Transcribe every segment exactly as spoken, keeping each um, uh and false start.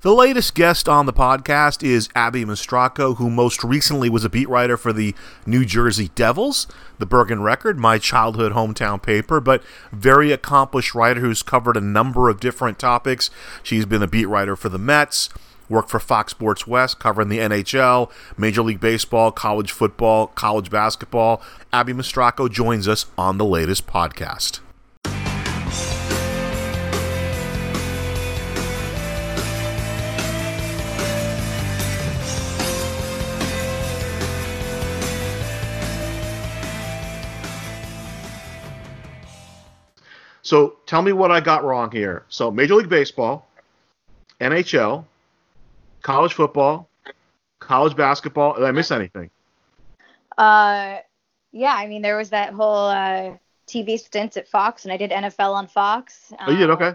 The latest guest on the podcast is Abby Mastracco, who most recently was a beat writer for the New Jersey Devils, the Bergen Record, my childhood hometown paper, but very accomplished writer who's covered a number of different topics. She's been a beat writer for the Mets, worked for Fox Sports West, covering the N H L, Major League Baseball, college football, college basketball. Abby Mastracco joins us on the latest podcast. So tell me what I got wrong here. So Major League Baseball, N H L, college football, college basketball. Did I miss anything? Uh, yeah. I mean, there was that whole uh, T V stint at Fox, and I did N F L on Fox. Um, oh, you did? Okay.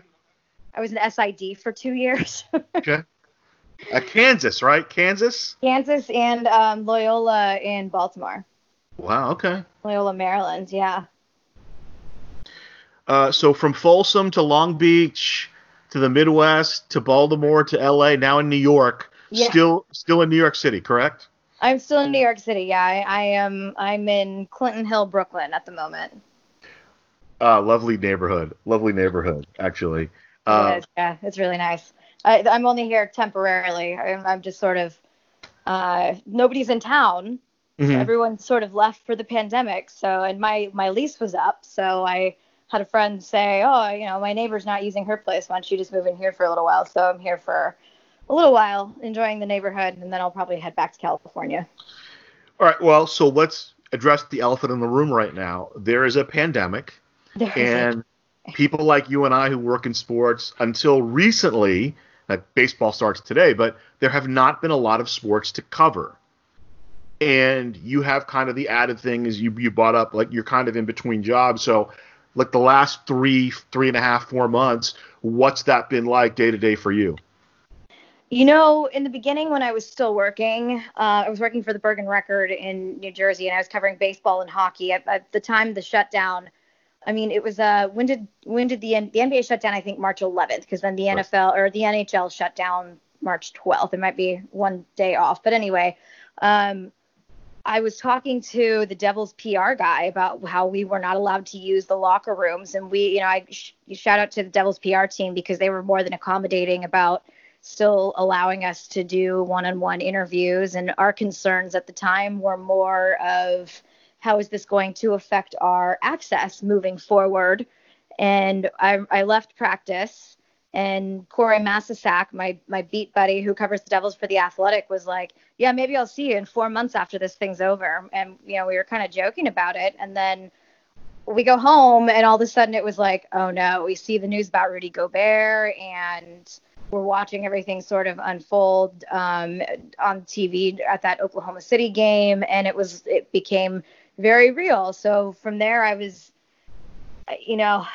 I was an S I D for two years. Okay. Uh, Kansas, right? Kansas? Kansas and um, Loyola in Baltimore. Wow, okay. Loyola, Maryland, yeah. Uh, so from Folsom to Long Beach to the Midwest to Baltimore to L A, now in New York, yeah. still still in New York City, correct? I'm still in New York City. Yeah, I, I am. I'm in Clinton Hill, Brooklyn at the moment. Uh, lovely neighborhood. Lovely neighborhood, actually. Uh, it is, yeah, it's really nice. I, I'm only here temporarily. I'm, I'm just sort of uh, nobody's in town. Mm-hmm. So everyone sort of left for the pandemic. So and my my lease was up. So I. had a friend say, oh, you know, my neighbor's not using her place. Why don't you just move in here for a little while? So I'm here for a little while, enjoying the neighborhood, and then I'll probably head back to California. All right. Well, so let's address the elephant in the room right now. There is a pandemic, there and a- people like you and I who work in sports until recently, like baseball starts today, but there have not been a lot of sports to cover. And you have kind of the added thing is you, you brought up, like you're kind of in between jobs. So like the last three, three and a half, four months, what's that been like day to day for you? You know, in the beginning when I was still working, uh, I was working for the Bergen Record in New Jersey, and I was covering baseball and hockey. At, at the time of the shutdown, I mean, it was uh, when did when did the, N- the N B A shut down? I think March eleventh, because then the N F L or the N H L shut down March twelfth. It might be one day off. But anyway, um I was talking to the Devils P R guy about how we were not allowed to use the locker rooms. And we, you know, I sh- shout out to the Devils P R team because they were more than accommodating about still allowing us to do one-on-one interviews. And our concerns at the time were more of how is this going to affect our access moving forward? And I, I left practice, and Corey Massasak, my, my beat buddy who covers the Devils for the Athletic, was like, yeah, maybe I'll see you in four months after this thing's over. And, you know, we were kind of joking about it. And then we go home, and all of a sudden it was like, oh, no, we see the news about Rudy Gobert, and we're watching everything sort of unfold um, on T V at that Oklahoma City game. And it was it became very real. So from there, I was, you know,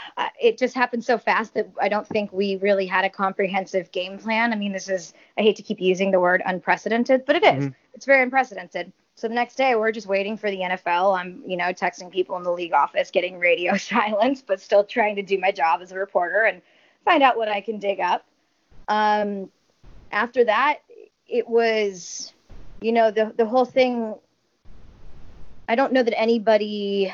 it just happened so fast that I don't think we really had a comprehensive game plan. I mean, this is, I hate to keep using the word unprecedented, but it is. Mm-hmm. It's very unprecedented. So the next day we're just waiting for the N F L. I'm, you know, texting people in the league office, getting radio silence, but still trying to do my job as a reporter and find out what I can dig up. Um, after that, it was, you know, the the whole thing. I don't know that anybody...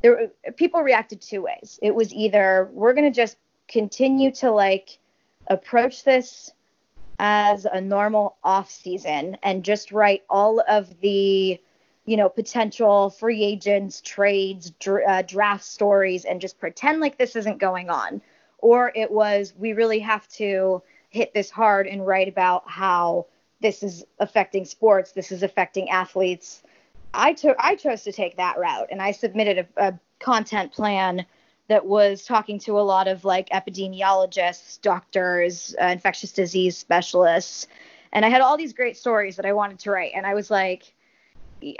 There, people reacted two ways. It was either we're going to just continue to like approach this as a normal off season and just write all of the, you know, potential free agents, trades, dr- uh, draft stories, and just pretend like this isn't going on. Or it was, we really have to hit this hard and write about how this is affecting sports. This is affecting athletes. I took, I chose to take that route, and I submitted a, a content plan that was talking to a lot of like epidemiologists, doctors, uh, infectious disease specialists. And I had all these great stories that I wanted to write. And I was like,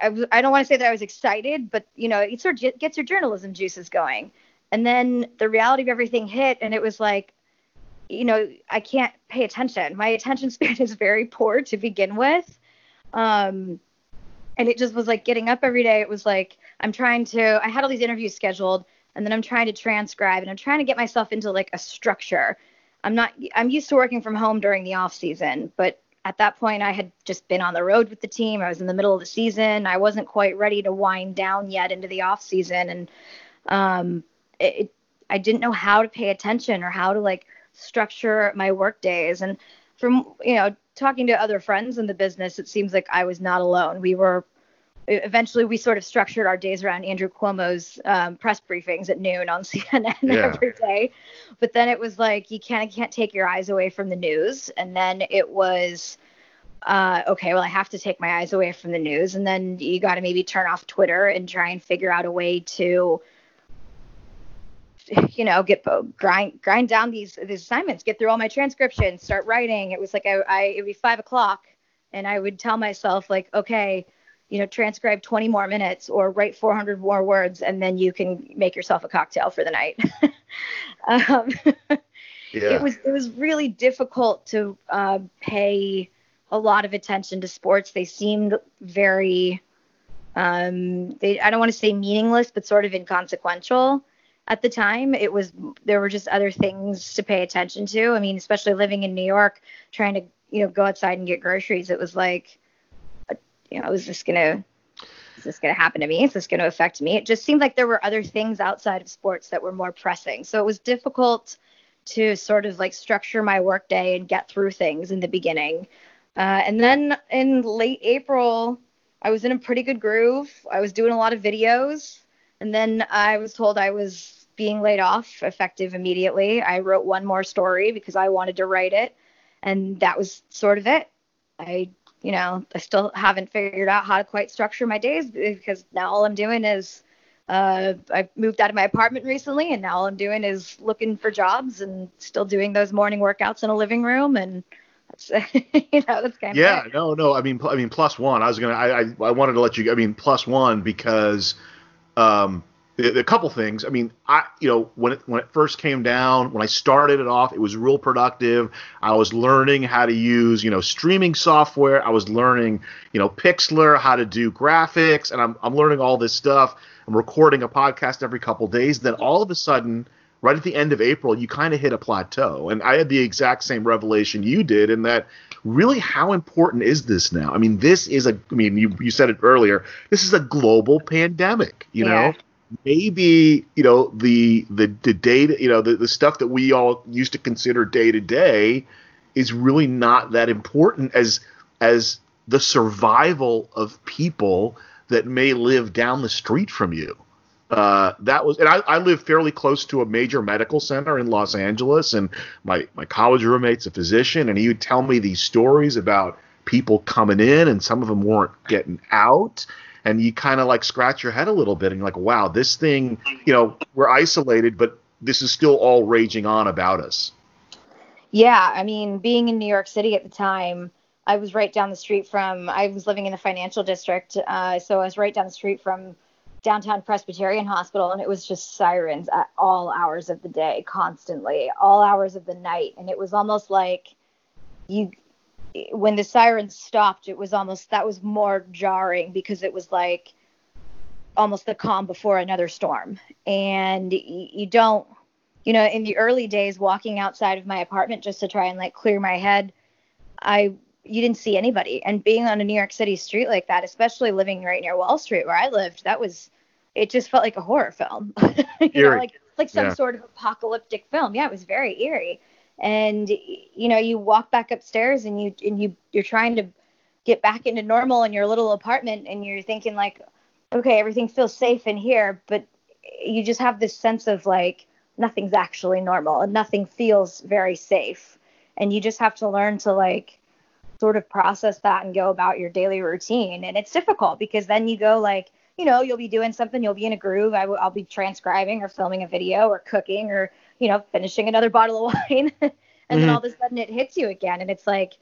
I, w- I don't want to say that I was excited, but you know, it sort of gets your journalism juices going. And then the reality of everything hit, and it was like, you know, I can't pay attention. My attention span is very poor to begin with. Um, And it just was like getting up every day. It was like I'm trying to I had all these interviews scheduled, and then I'm trying to transcribe, and I'm trying to get myself into like a structure. I'm not, I'm used to working from home during the off season, but at that point I had just been on the road with the team. I was in the middle of the season. I wasn't quite ready to wind down yet into the off season. And, um, it, it I didn't know how to pay attention or how to like structure my work days. And from, you know, talking to other friends in the business, it seems like I was not alone. We were, eventually we sort of structured our days around Andrew Cuomo's um, press briefings at noon on C N N yeah. every day. But then it was like, you can't, you can't take your eyes away from the news. And then it was, uh, okay, well, I have to take my eyes away from the news. And then you got to maybe turn off Twitter and try and figure out a way to, you know, get grind, grind down these, these assignments, get through all my transcriptions, start writing. It was like, I, I, it'd be five o'clock and I would tell myself like, okay, you know, transcribe twenty more minutes or write four hundred more words. And then you can make yourself a cocktail for the night. um, yeah. It was, it was really difficult to uh, pay a lot of attention to sports. They seemed very, um, they, I don't want to say meaningless, but sort of inconsequential. At the time, it was there were just other things to pay attention to. I mean, especially living in New York, trying to, you know, go outside and get groceries. It was like, you know, is this gonna is this gonna happen to me? Is this gonna affect me? It just seemed like there were other things outside of sports that were more pressing. So it was difficult to sort of like structure my workday and get through things in the beginning. Uh, and then in late April, I was in a pretty good groove. I was doing a lot of videos. And then I was told I was being laid off effective immediately. I wrote one more story because I wanted to write it. And that was sort of it. I, you know, I still haven't figured out how to quite structure my days because now all I'm doing is uh, I moved out of my apartment recently. And now all I'm doing is looking for jobs and still doing those morning workouts in a living room. And that's, you know, that's kind yeah, of it. Yeah, no, no. I mean, I mean, plus one, I was going to I, I I wanted to let you I mean, plus one, because Um, a couple things. I mean, I, you know, when it, when it first came down, when I started it off, it was real productive. I was learning how to use, you know, streaming software. I was learning, you know, Pixlr, how to do graphics, and I'm, I'm learning all this stuff. I'm recording a podcast every couple days. Then all of a sudden, right at the end of April, you kind of hit a plateau. And I had the exact same revelation you did, in that really, how important is this now? I mean, this is a, I mean, you, you said it earlier, this is a global pandemic, you yeah. know, maybe, you know, the, the, the data, you know, the, the stuff that we all used to consider day to day is really not that important as, as the survival of people that may live down the street from you. Uh, that was, and I, I live fairly close to a major medical center in Los Angeles, and my, my college roommate's a physician, and he would tell me these stories about people coming in, and some of them weren't getting out, and you kind of like scratch your head a little bit, and you're like, wow, this thing, you know, we're isolated, but this is still all raging on about us. Yeah, I mean, being in New York City at the time, I was right down the street from, I was living in the financial district, uh, so I was right down the street from downtown Presbyterian Hospital, and it was just sirens at all hours of the day, constantly, all hours of the night. And it was almost like you, when the sirens stopped, it was almost, that was more jarring, because it was like almost the calm before another storm. And you don't, you know, in the early days, walking outside of my apartment just to try and like clear my head, I you didn't see anybody. And being on a New York City street like that, especially living right near Wall Street where I lived, that was, it just felt like a horror film, you know, like, like some yeah. sort of apocalyptic film. Yeah, it was very eerie. And, you know, you walk back upstairs and you, and you, you're trying to get back into normal in your little apartment, and you're thinking like, okay, everything feels safe in here, but you just have this sense of like, nothing's actually normal and nothing feels very safe. And you just have to learn to like, sort of process that and go about your daily routine. And it's difficult, because then you go like, you know, you'll be doing something, you'll be in a groove. I w- I'll be transcribing or filming a video or cooking or, you know, finishing another bottle of wine. and mm-hmm. then all of a sudden it hits you again. And it's like,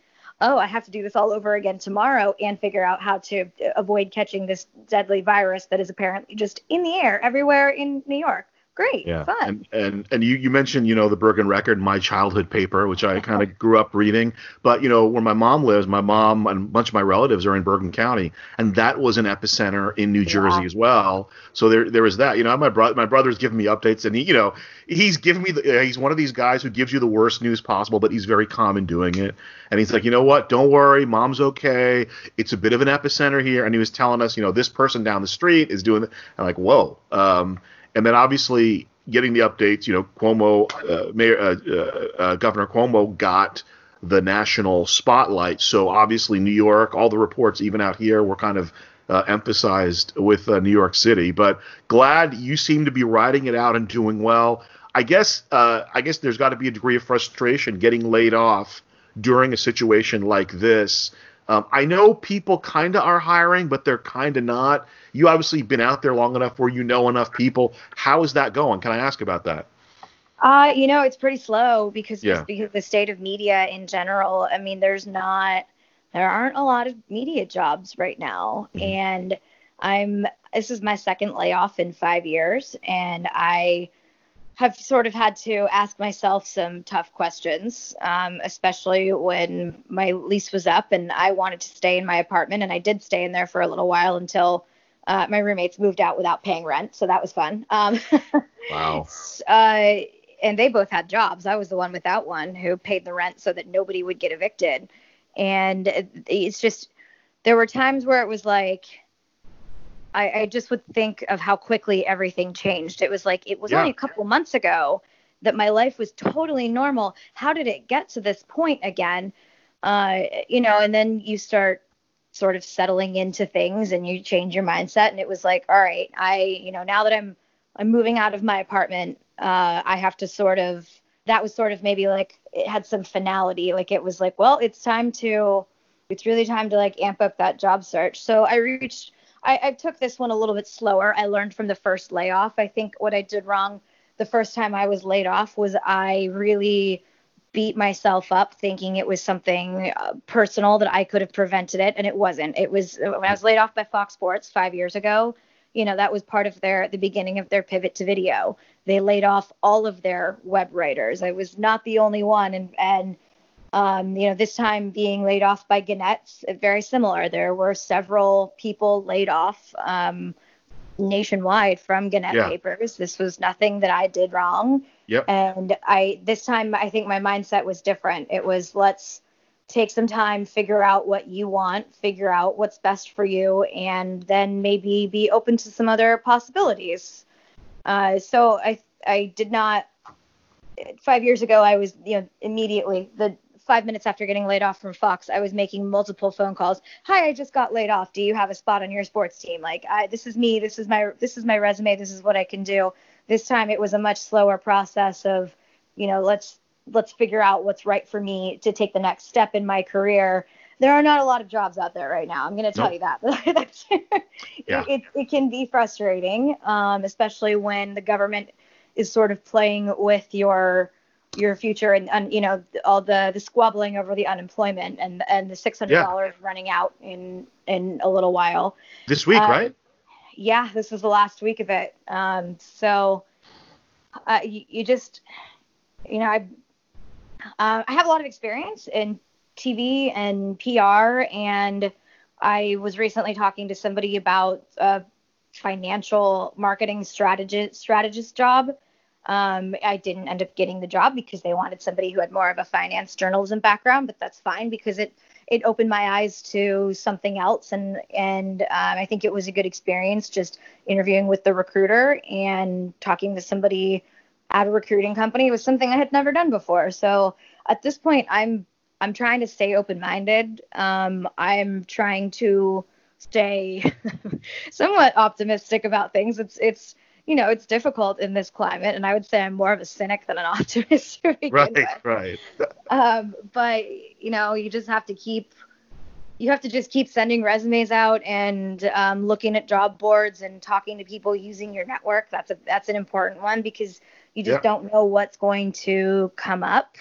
oh, I have to do this all over again tomorrow and figure out how to avoid catching this deadly virus that is apparently just in the air everywhere in New York. Great. Yeah. Fun. And, and and you you mentioned, you know, the Bergen Record, my childhood paper, which I kind of grew up reading. But, you know, where my mom lives, my mom and a bunch of my relatives are in Bergen County. And that was an epicenter in New Jersey yeah. as well. So there there was that. You know, my, bro- my brother's giving me updates. And, he, you know, he's giving me the, he's one of these guys who gives you the worst news possible, but he's very calm in doing it. And he's like, you know what? Don't worry. Mom's okay. It's a bit of an epicenter here. And he was telling us, you know, this person down the street is doing it. I'm like, whoa. Um And then obviously getting the updates, you know, Cuomo, uh, Mayor, uh, uh, Governor Cuomo got the national spotlight. So obviously New York, all the reports even out here were kind of uh, emphasized with uh, New York City. But glad you seem to be riding it out and doing well. I guess uh, I guess there's got to be a degree of frustration getting laid off during a situation like this. Um, I know people kind of are hiring, but they're kind of not. You obviously been out there long enough where you know enough people. How is that going? Can I ask about that? Uh, you know, it's pretty slow because, yeah. because the state of media in general. I mean, there's not, there aren't a lot of media jobs right now. Mm-hmm. And I'm, this is my second layoff in five years. And I have sort of had to ask myself some tough questions, um, especially when my lease was up and I wanted to stay in my apartment. And I did stay in there for a little while until uh, my roommates moved out without paying rent. So that was fun. Um, wow. Uh, and they both had jobs. I was the one without one who paid the rent so that nobody would get evicted. And it's just, there were times where it was like, I, I just would think of how quickly everything changed. It was like, it was yeah. only a couple months ago that my life was totally normal. How did it get to this point again? Uh, you know, and then you start sort of settling into things and you change your mindset. And it was like, all right, I, you know, now that I'm, I'm moving out of my apartment, uh, I have to sort of, that was sort of maybe like, it had some finality. Like it was like, well, it's time to, it's really time to like amp up that job search. So I reached I, I took this one a little bit slower. I learned from the first layoff. I think what I did wrong the first time I was laid off was I really beat myself up thinking it was something uh, personal that I could have prevented it. And it wasn't. It was when I was laid off by Fox Sports five years ago, you know, that was part of their, the beginning of their pivot to video. They laid off all of their web writers. I was not the only one. And, and, Um, you know, this time being laid off by Gannett's, very similar. There were several people laid off um, nationwide from Gannett yeah. papers. This was nothing that I did wrong. Yep. And I this time, I think my mindset was different. It was, let's take some time, figure out what you want, figure out what's best for you, and then maybe be open to some other possibilities. Uh, so I, I did not. Five years ago, I was, you know, immediately the. Five minutes after getting laid off from Fox, I was making multiple phone calls. Hi, I just got laid off. Do you have a spot on your sports team? Like, I, this is me. This is my, this is my resume. This is what I can do. This time it was a much slower process of, you know, let's, let's figure out what's right for me to take the next step in my career. There are not a lot of jobs out there right now. I'm going to tell nope. you that. That's, yeah. it, it can be frustrating, um, especially when the government is sort of playing with your, your future and, and, you know, all the, the squabbling over the unemployment and, and the six hundred dollars yeah. running out in, in a little while this week, um, right? Yeah. This was the last week of it. Um, so, uh, you, you just, you know, I, uh, I have a lot of experience in T V and P R, and I was recently talking to somebody about a financial marketing strategist, strategist job. Um, I didn't end up getting the job because they wanted somebody who had more of a finance journalism background, but that's fine because it, it opened my eyes to something else. And, and, um, I think it was a good experience just interviewing with the recruiter and talking to somebody at a recruiting company. It was something I had never done before. So at this point I'm, I'm trying to stay open-minded. Um, I'm trying to stay somewhat optimistic about things. It's, it's, you know, it's difficult in this climate, and I would say I'm more of a cynic than an optimist. Right, with. right. Um, but, you know, you just have to keep, you have to just keep sending resumes out and um, looking at job boards and talking to people using your network. That's a that's an important one because you just yeah. don't know what's going to come up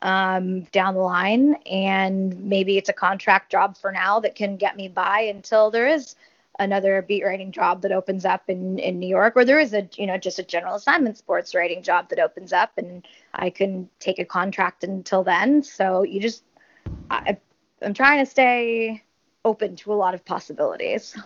um, down the line. And maybe it's a contract job for now that can get me by until there is another beat writing job that opens up in, in New York, or there is a, you know, just a general assignment sports writing job that opens up, and I can take a contract until then. So you just, I, I'm trying to stay open to a lot of possibilities.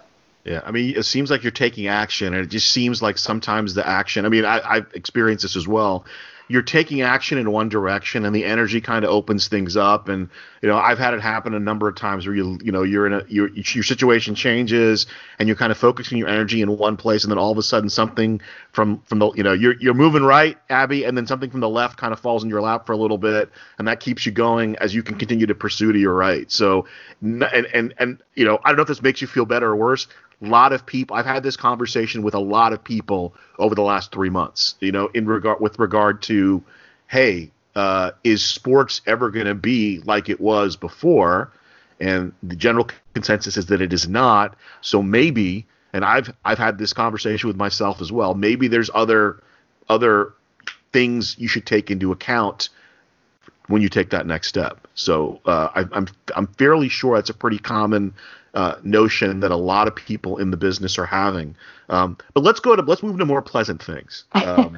Yeah. I mean, it seems like you're taking action, and it just seems like sometimes the action, I mean, I, I've experienced this as well. You're taking action in one direction, and the energy kind of opens things up. And, you know, I've had it happen a number of times where you, you know, you're in a, your, your situation changes, and you're kind of focusing your energy in one place. And then all of a sudden something from, from the, you know, you're, you're moving right, Abby, and then something from the left kind of falls in your lap for a little bit. And that keeps you going as you can continue to pursue to your right. So, and, and, and, you know, I don't know if this makes you feel better or worse. A lot of people, I've had this conversation with a lot of people over the last three months, you know, in regard with regard to, hey, uh, is sports ever going to be like it was before? And the general consensus is that it is not. So maybe, and I've I've had this conversation with myself as well. Maybe there's other other things you should take into account when you take that next step. So uh, I, I'm I'm fairly sure that's a pretty common Uh, notion that a lot of people in the business are having. Um, but let's go to let's move to more pleasant things. Um,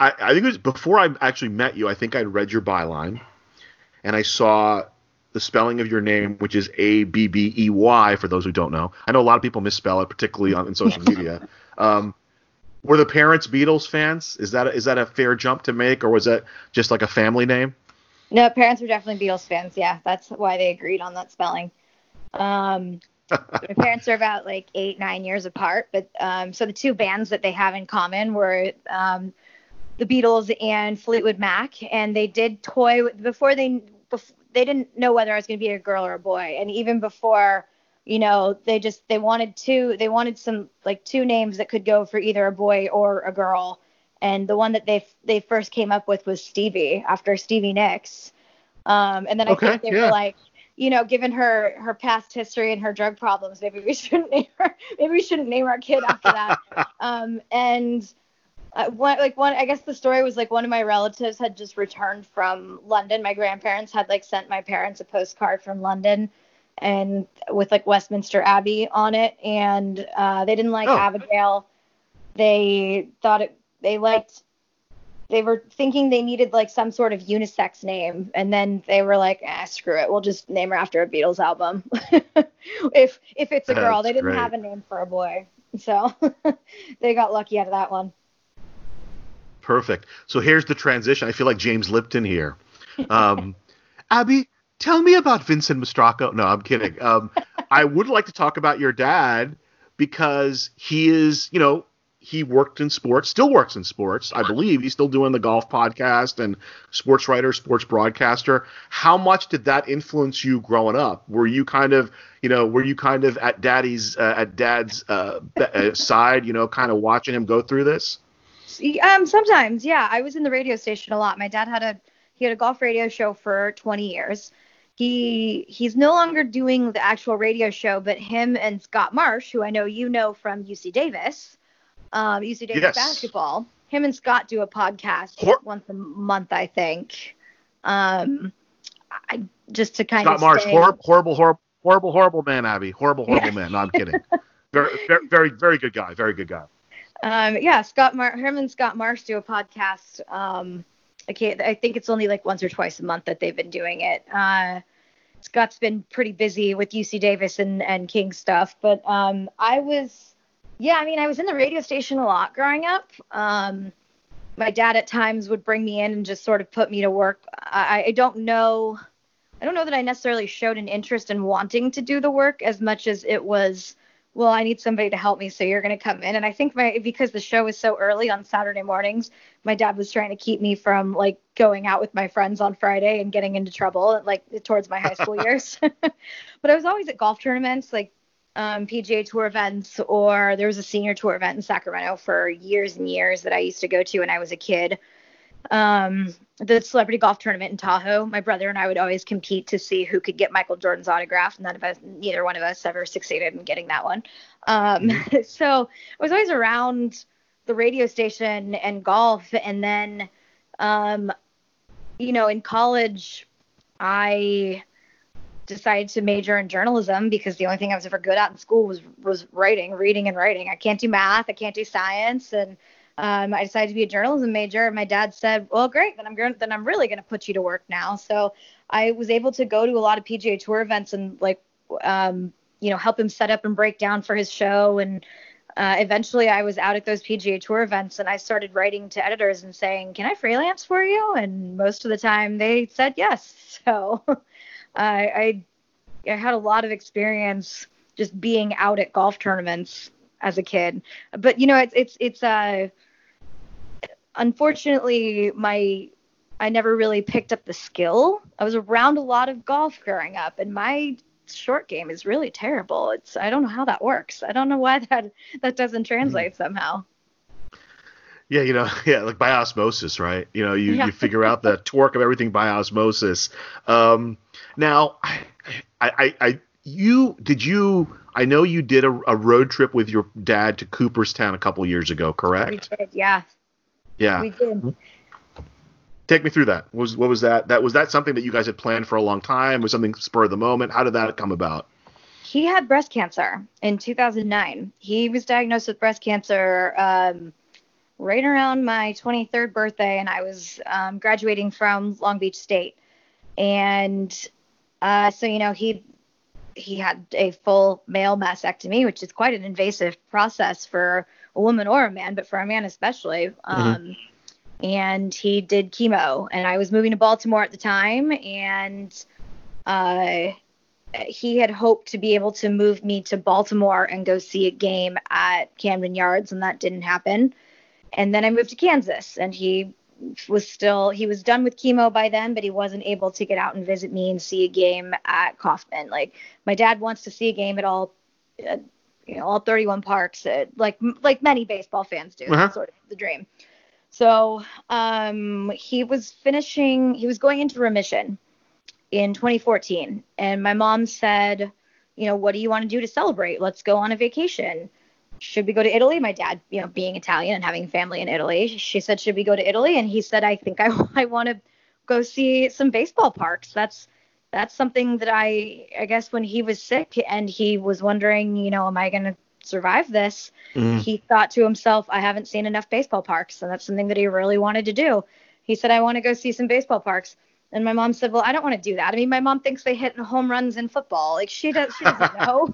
I, I think it was before I actually met you. I think I read your byline, and I saw the spelling of your name, which is A B B E Y. For those who don't know, I know a lot of people misspell it, particularly on in social media. Um, were the parents Beatles fans? Is that a, is that a fair jump to make, or was that just like a family name? No, parents were definitely Beatles fans. Yeah, that's why they agreed on that spelling. Um, my parents are about like eight, nine years apart, but, um, so the two bands that they have in common were, um, the Beatles and Fleetwood Mac. And they did toy with, before they, bef- they didn't know whether I was going to be a girl or a boy. And even before, you know, they just, they wanted two, they wanted some like two names that could go for either a boy or a girl. And the one that they, they first came up with was Stevie, after Stevie Nicks. Um, and then I okay, think they yeah. were like, you know, given her, her past history and her drug problems, maybe we shouldn't name her. Maybe we shouldn't name our kid after that. um, and uh, one, like one, I guess the story was like one of my relatives had just returned from London. My grandparents had like sent my parents a postcard from London, and with like Westminster Abbey on it, and uh, they didn't like oh. Abigail. They thought it. They liked. They were thinking they needed like some sort of unisex name, and then they were like, ah, screw it, we'll just name her after a Beatles album. if if it's a girl, That's they didn't great. have a name for a boy, so they got lucky out of that one. Perfect. So here's the transition. I feel like James Lipton here. Um, Abby, tell me about Vincent Mastracco. No, I'm kidding. Um, I would like to talk about your dad, because he is, you know. He worked in sports, still works in sports, I believe. He's still doing the golf podcast and sports writer, sports broadcaster. How much did that influence you growing up? Were you kind of, you know, were you kind of at daddy's, uh, at dad's uh, side, you know, kind of watching him go through this? Um, sometimes, yeah. I was in the radio station a lot. My dad had a he had a golf radio show for twenty years. He he's no longer doing the actual radio show, but him and Scott Marsh, who I know you know from U C Davis. Um, U C Davis yes. basketball. Him and Scott do a podcast Hor- once a month, I think. Um, I just to kind Scott of Scott Marsh, say... hor- horrible, horrible, horrible, horrible man, Abby. Horrible, horrible yeah. man. No, I'm kidding. very, very, very, very good guy. Very good guy. Um, yeah, Scott Mar- him and Scott Marsh do a podcast. Um, I can't, I think it's only like once or twice a month that they've been doing it. Uh, Scott's been pretty busy with U C Davis and and King stuff, but um, I was. Yeah, I mean, I was in the radio station a lot growing up. Um, my dad at times would bring me in and just sort of put me to work. I, I don't know. I don't know that I necessarily showed an interest in wanting to do the work as much as it was, well, I need somebody to help me, so you're going to come in. And I think my because the show was so early on Saturday mornings, my dad was trying to keep me from, like, going out with my friends on Friday and getting into trouble, like, towards my high school years. But I was always at golf tournaments, like, Um, P G A Tour events, or there was a senior tour event in Sacramento for years and years that I used to go to when I was a kid. Um, the celebrity golf tournament in Tahoe, my brother and I would always compete to see who could get Michael Jordan's autograph. None of us, neither one of us ever succeeded in getting that one. Um, so I was always around the radio station and golf. And then, um, you know, in college, I... decided to major in journalism because the only thing I was ever good at in school was was writing, reading and writing. I can't do math. I can't do science. And um, I decided to be a journalism major. And my dad said, well, great, then I'm going then I'm really going to put you to work now. So I was able to go to a lot of P G A Tour events and like, um, you know, help him set up and break down for his show. And uh, eventually I was out at those P G A Tour events and I started writing to editors and saying, can I freelance for you? And most of the time they said yes. So I, I I had a lot of experience just being out at golf tournaments as a kid. But, you know, it's, it's, it's, uh, unfortunately my, I never really picked up the skill. I was around a lot of golf growing up and my short game is really terrible. It's, I don't know how that works. I don't know why that, that doesn't translate mm-hmm. somehow. Yeah, you know, yeah, like by osmosis, right? You know, you, yeah. you figure out the torque of everything by osmosis. Um, now, I, I, I, you did you? I know you did a, a road trip with your dad to Cooperstown a couple years ago, correct? We did, yeah. Yeah. We did. Take me through that. What was what was that? That was that something that you guys had planned for a long time? Was something spur of the moment? How did that come about? He had breast cancer in two thousand nine. He was diagnosed with breast cancer. Um, right around my twenty-third birthday, and I was um, graduating from Long Beach State. And uh, so, you know, he he had a full male mastectomy, which is quite an invasive process for a woman or a man, but for a man especially. Um, mm-hmm. And he did chemo. And I was moving to Baltimore at the time, and uh, he had hoped to be able to move me to Baltimore and go see a game at Camden Yards, and that didn't happen. And then I moved to Kansas, and he was still, he was done with chemo by then, but he wasn't able to get out and visit me and see a game at Kauffman. Like, my dad wants to see a game at all, uh, you know, all thirty-one parks, uh, like, like many baseball fans do. Uh-huh. That's sort of the dream. So um, he was finishing, he was going into remission in twenty fourteen. And my mom said, you know, what do you want to do to celebrate? Let's go on a vacation. Should we go to Italy? My dad, you know, being Italian and having family in Italy, she said, should we go to Italy? And he said, I think I, I want to go see some baseball parks. That's, that's something that I, I guess when he was sick and he was wondering, you know, am I going to survive this? Mm. He thought to himself, I haven't seen enough baseball parks. And that's something that he really wanted to do. He said, I want to go see some baseball parks. And my mom said, well, I don't want to do that. I mean, my mom thinks they hit home runs in football. Like, she does, she doesn't know.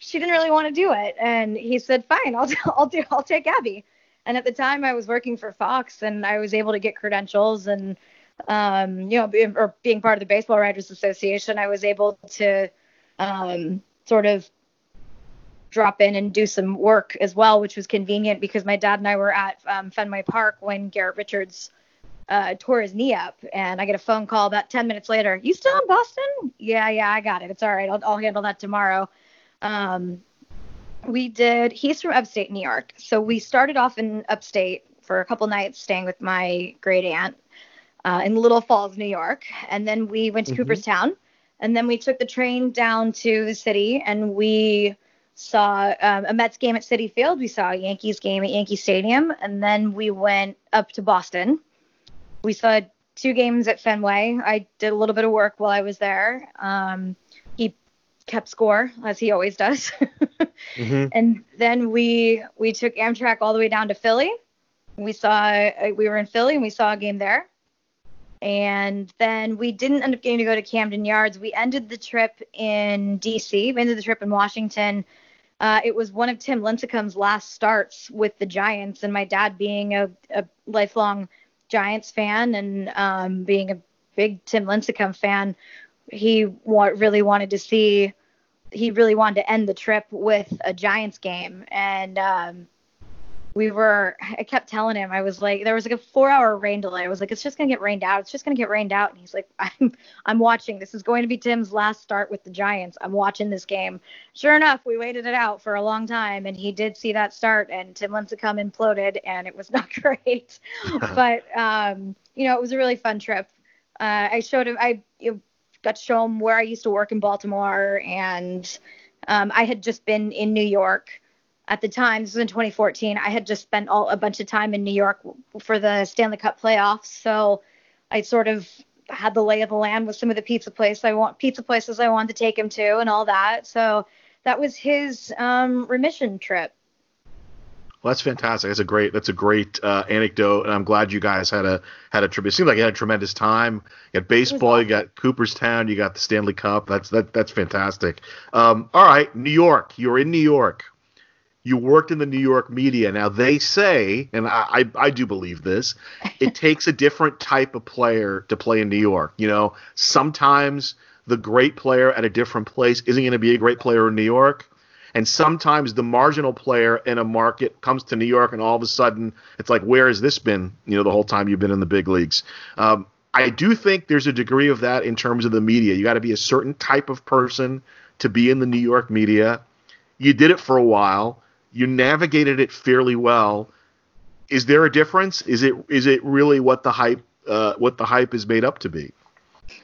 She didn't really want to do it. And he said, fine, I'll, I'll do, I'll take Abby. And at the time I was working for Fox and I was able to get credentials and, um, you know, be, or being part of the Baseball Writers Association, I was able to, um, sort of drop in and do some work as well, which was convenient because my dad and I were at um, Fenway Park when Garrett Richards uh, tore his knee up, and I get a phone call about ten minutes later. You still in Boston? Yeah, yeah, I got it. It's all right. I'll, I'll handle that tomorrow. Um, we did, he's from upstate New York. So we started off in upstate for a couple nights staying with my great aunt, uh, in Little Falls, New York. And then we went to mm-hmm. Cooperstown, and then we took the train down to the city and we saw, um, a Mets game at City Field. We saw a Yankees game at Yankee Stadium. And then we went up to Boston. We saw two games at Fenway. I did a little bit of work while I was there. Um, kept score as he always does. mm-hmm. And then we we took Amtrak all the way down to Philly. We saw we were in Philly and we saw a game there. And then we didn't end up getting to go to Camden Yards. We ended the trip in D C. We ended the trip in Washington. Uh, it was one of Tim Lincecum's last starts with the Giants, and my dad being a, a lifelong Giants fan and um, being a big Tim Lincecum fan, He wa- really wanted to see, he really wanted to end the trip with a Giants game. And um, we were, I kept telling him, I was like, there was like a four hour rain delay. I was like, it's just going to get rained out. It's just going to get rained out. And he's like, I'm, I'm watching. This is going to be Tim's last start with the Giants. I'm watching this game. Sure enough, we waited it out for a long time. And he did see that start, and Tim Lincecum imploded, and it was not great. But, um, you know, it was a really fun trip. Uh, I showed him, I, it, got to show him where I used to work in Baltimore. And um, I had just been in New York at the time. This was in twenty fourteen. I had just spent all, a bunch of time in New York for the Stanley Cup playoffs. So I sort of had the lay of the land with some of the pizza place I want pizza places I wanted to take him to and all that. So that was his um, remission trip. Well, that's fantastic. That's a great, that's a great uh, anecdote. And I'm glad you guys had a, had a trip. It seemed like you had a tremendous time. You got baseball, you got Cooperstown, you got the Stanley Cup. That's, that, that's fantastic. Um, all right. New York, you were in New York. You worked in the New York media. Now they say, and I, I, I do believe this, it takes a different type of player to play in New York. You know, sometimes the great player at a different place isn't going to be a great player in New York. And sometimes the marginal player in a market comes to New York, and all of a sudden it's like, where has this been, you know, the whole time you've been in the big leagues? Um, I do think there's a degree of that in terms of the media. You got to be a certain type of person to be in the New York media. You did it for a while. You navigated it fairly well. Is there a difference? Is it is it really what the hype uh, what the hype is made up to be?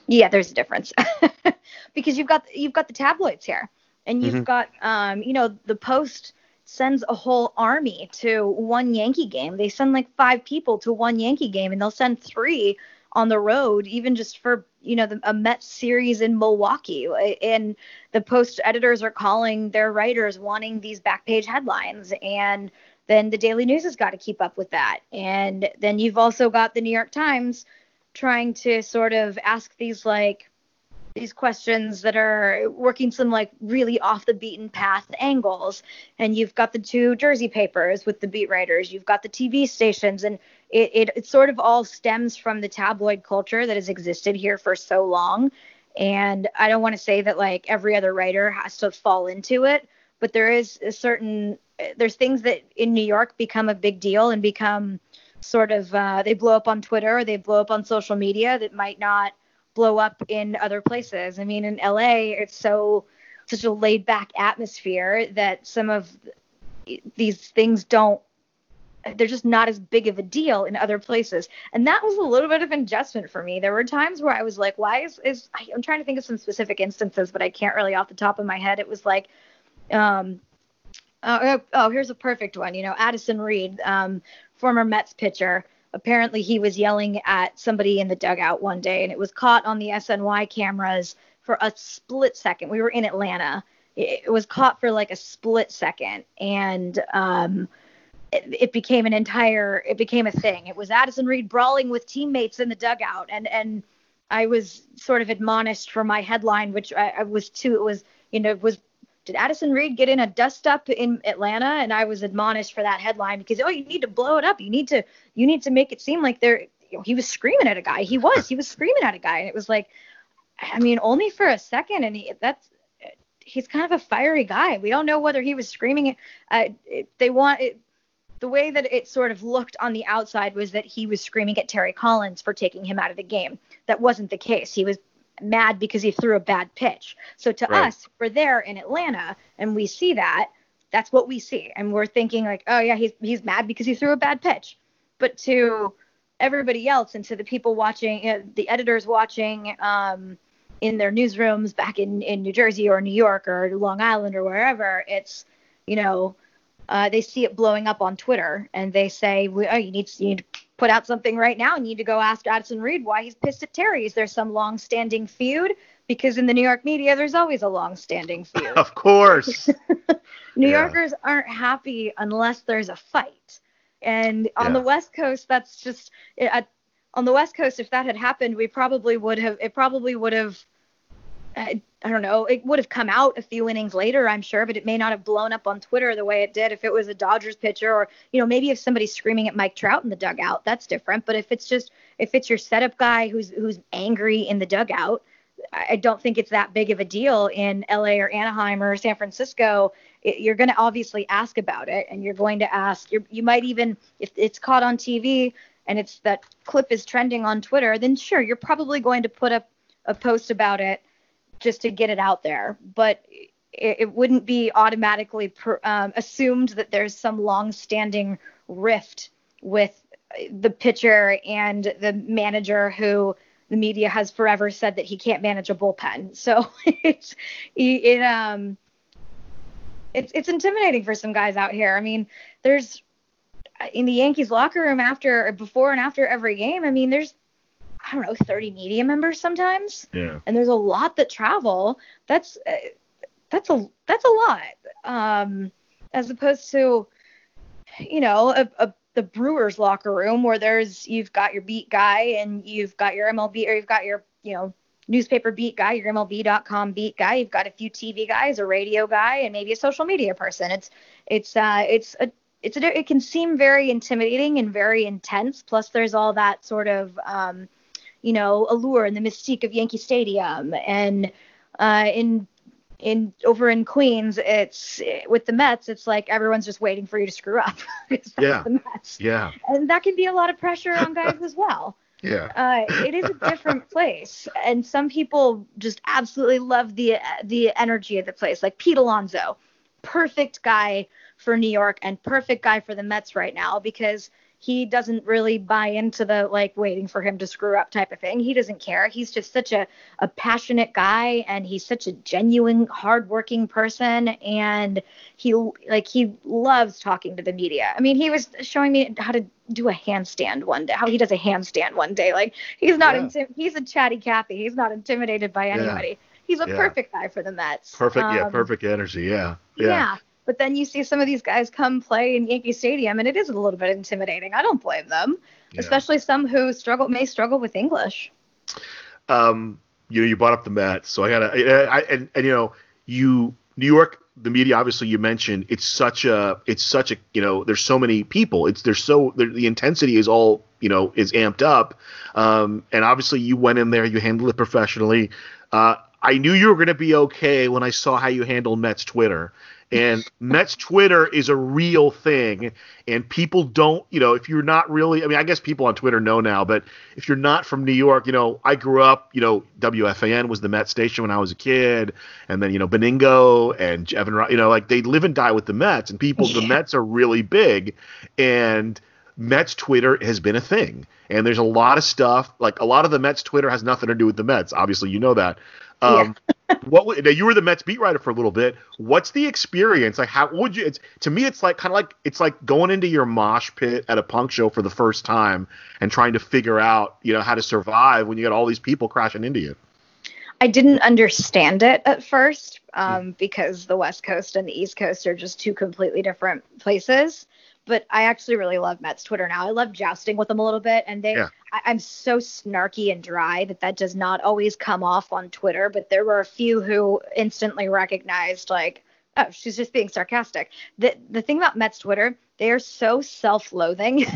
Yeah, there's a difference because you've got you've got the tabloids here. And you've mm-hmm. got, um, you know, the Post sends a whole army to one Yankee game. They send like five people to one Yankee game, and they'll send three on the road, even just for, you know, the, a Mets series in Milwaukee. And the Post editors are calling their writers wanting these back page headlines. And then the Daily News has got to keep up with that. And then you've also got the New York Times trying to sort of ask these like, these questions that are working some like really off the beaten path angles. And you've got the two Jersey papers with the beat writers, you've got the T V stations, and it, it, it sort of all stems from the tabloid culture that has existed here for so long. And I don't want to say that like every other writer has to fall into it, but there is a certain, there's things that in New York become a big deal and become sort of, uh, they blow up on Twitter or they blow up on social media that might not blow up in other places. I mean, in L A, it's so such a laid back atmosphere that some of these things don't, they're just not as big of a deal in other places. And that was a little bit of an adjustment for me. There were times where I was like, why is, is I'm trying to think of some specific instances, but I can't really off the top of my head. It was like, um, uh, oh, here's a perfect one. You know, Addison Reed, um, former Mets pitcher, apparently he was yelling at somebody in the dugout one day, and it was caught on the S N Y cameras for a split second. We were in Atlanta. It was caught for like a split second, and um, it, it became an entire, it became a thing. It was Addison Reed brawling with teammates in the dugout, and and I was sort of admonished for my headline, which I, I was too, it was, you know, it was, did Addison Reed get in a dust up in Atlanta? And I was admonished for that headline because, oh, you need to blow it up. You need to, you need to make it seem like there, you know, he was screaming at a guy. He was, he was screaming at a guy. And it was like, I mean, only for a second. And he, that's, he's kind of a fiery guy. We don't know whether he was screaming. Uh, it, they want it. The way that it sort of looked on the outside was that he was screaming at Terry Collins for taking him out of the game. That wasn't the case. He was mad because he threw a bad pitch. So to right. us, we're there in Atlanta and we see that. That's what we see. And we're thinking like, oh yeah, he's he's mad because he threw a bad pitch. But to everybody else and to the people watching, you know, the editors watching um, in their newsrooms back in, in New Jersey or New York or Long Island or wherever, it's, you know, uh, they see it blowing up on Twitter and they say, oh, you need to, you need to put out something right now. You need to go ask Addison Reed why he's pissed at Terry. Is there some long-standing feud? Because in the New York media, there's always a long-standing feud. Of course. New yeah. Yorkers aren't happy unless there's a fight. And on yeah. the West Coast, that's just it, I, on the West Coast, if that had happened, we probably would have, it probably would have, I, I don't know, it would have come out a few innings later, I'm sure, but it may not have blown up on Twitter the way it did if it was a Dodgers pitcher or, you know, maybe if somebody's screaming at Mike Trout in the dugout, that's different. But if it's just, if it's your setup guy who's who's angry in the dugout, I don't think it's that big of a deal in L A or Anaheim or San Francisco. It, you're going to obviously ask about it, and you're going to ask, you're, you might even, if it's caught on T V and it's that clip is trending on Twitter, then sure, you're probably going to put up a post about it just to get it out there, but it, it wouldn't be automatically per, um, assumed that there's some long-standing rift with the pitcher and the manager who the media has forever said that he can't manage a bullpen. So it's it um it's it's intimidating for some guys out here. I mean, there's in the Yankees locker room after, before, and after every game. I mean, there's I don't know, thirty media members sometimes. Yeah. And there's a lot that travel. That's that's a that's a lot. Um, as opposed to, you know, a, a the Brewers locker room where there's you've got your beat guy and you've got your M L B or you've got your, you know, newspaper beat guy, your M L B dot com beat guy. You've got a few T V guys, a radio guy, and maybe a social media person. It's it's uh it's a It's a, it can seem very intimidating and very intense. Plus, there's all that sort of, um, you know, allure and the mystique of Yankee Stadium. And uh, in in over in Queens, it's with the Mets. It's like everyone's just waiting for you to screw up. Yeah. The Mets. Yeah. And that can be a lot of pressure on guys as well. Yeah. Uh, it is a different place, and some people just absolutely love the the energy of the place. Like Pete Alonso, perfect guy for New York and perfect guy for the Mets right now, because he doesn't really buy into the like waiting for him to screw up type of thing. He doesn't care. He's just such a, a passionate guy, and he's such a genuine, hardworking person. And he like he loves talking to the media. I mean, he was showing me how to do a handstand one day, how he does a handstand one day. Like he's not, yeah. intim- he's a chatty Cathy. He's not intimidated by anybody. Yeah. He's a yeah. perfect guy for the Mets. Perfect. Um, yeah. Perfect energy. Yeah. Yeah. yeah. But then you see some of these guys come play in Yankee Stadium, and it is a little bit intimidating. I don't blame them, yeah. especially some who struggle may struggle with English. Um, you know, you brought up the Mets, so I gotta, I, I, and, and you know, you New York, the media, obviously you mentioned it's such a, it's such a, you know, there's so many people. It's there's so the intensity is all, you know, is amped up, um, and obviously you went in there, you handled it professionally. Uh, I knew you were gonna be okay when I saw how you handled Mets Twitter. And Mets Twitter is a real thing, and people don't, you know, if you're not really, I mean, I guess people on Twitter know now, but if you're not from New York, you know, I grew up, you know, W F A N was the Mets station when I was a kid, and then, you know, Beningo and Evan, you know, like they live and die with the Mets, and people, yeah. the Mets are really big, and Mets Twitter has been a thing, and there's a lot of stuff, like a lot of the Mets Twitter has nothing to do with the Mets, obviously, you know that. Um, yeah. what now? You were the Mets beat writer for a little bit. What's the experience? Like, how would you? It's to me, it's like kind of like it's like going into your mosh pit at a punk show for the first time and trying to figure out, you know, how to survive when you got all these people crashing into you. I didn't understand it at first, um, because the West Coast and the East Coast are just two completely different places. But I actually really love Mets Twitter now. I love jousting with them a little bit. And they, yeah. I, I'm so snarky and dry that that does not always come off on Twitter. But there were a few who instantly recognized, like, oh, she's just being sarcastic. The, the thing about Mets Twitter, they are so self-loathing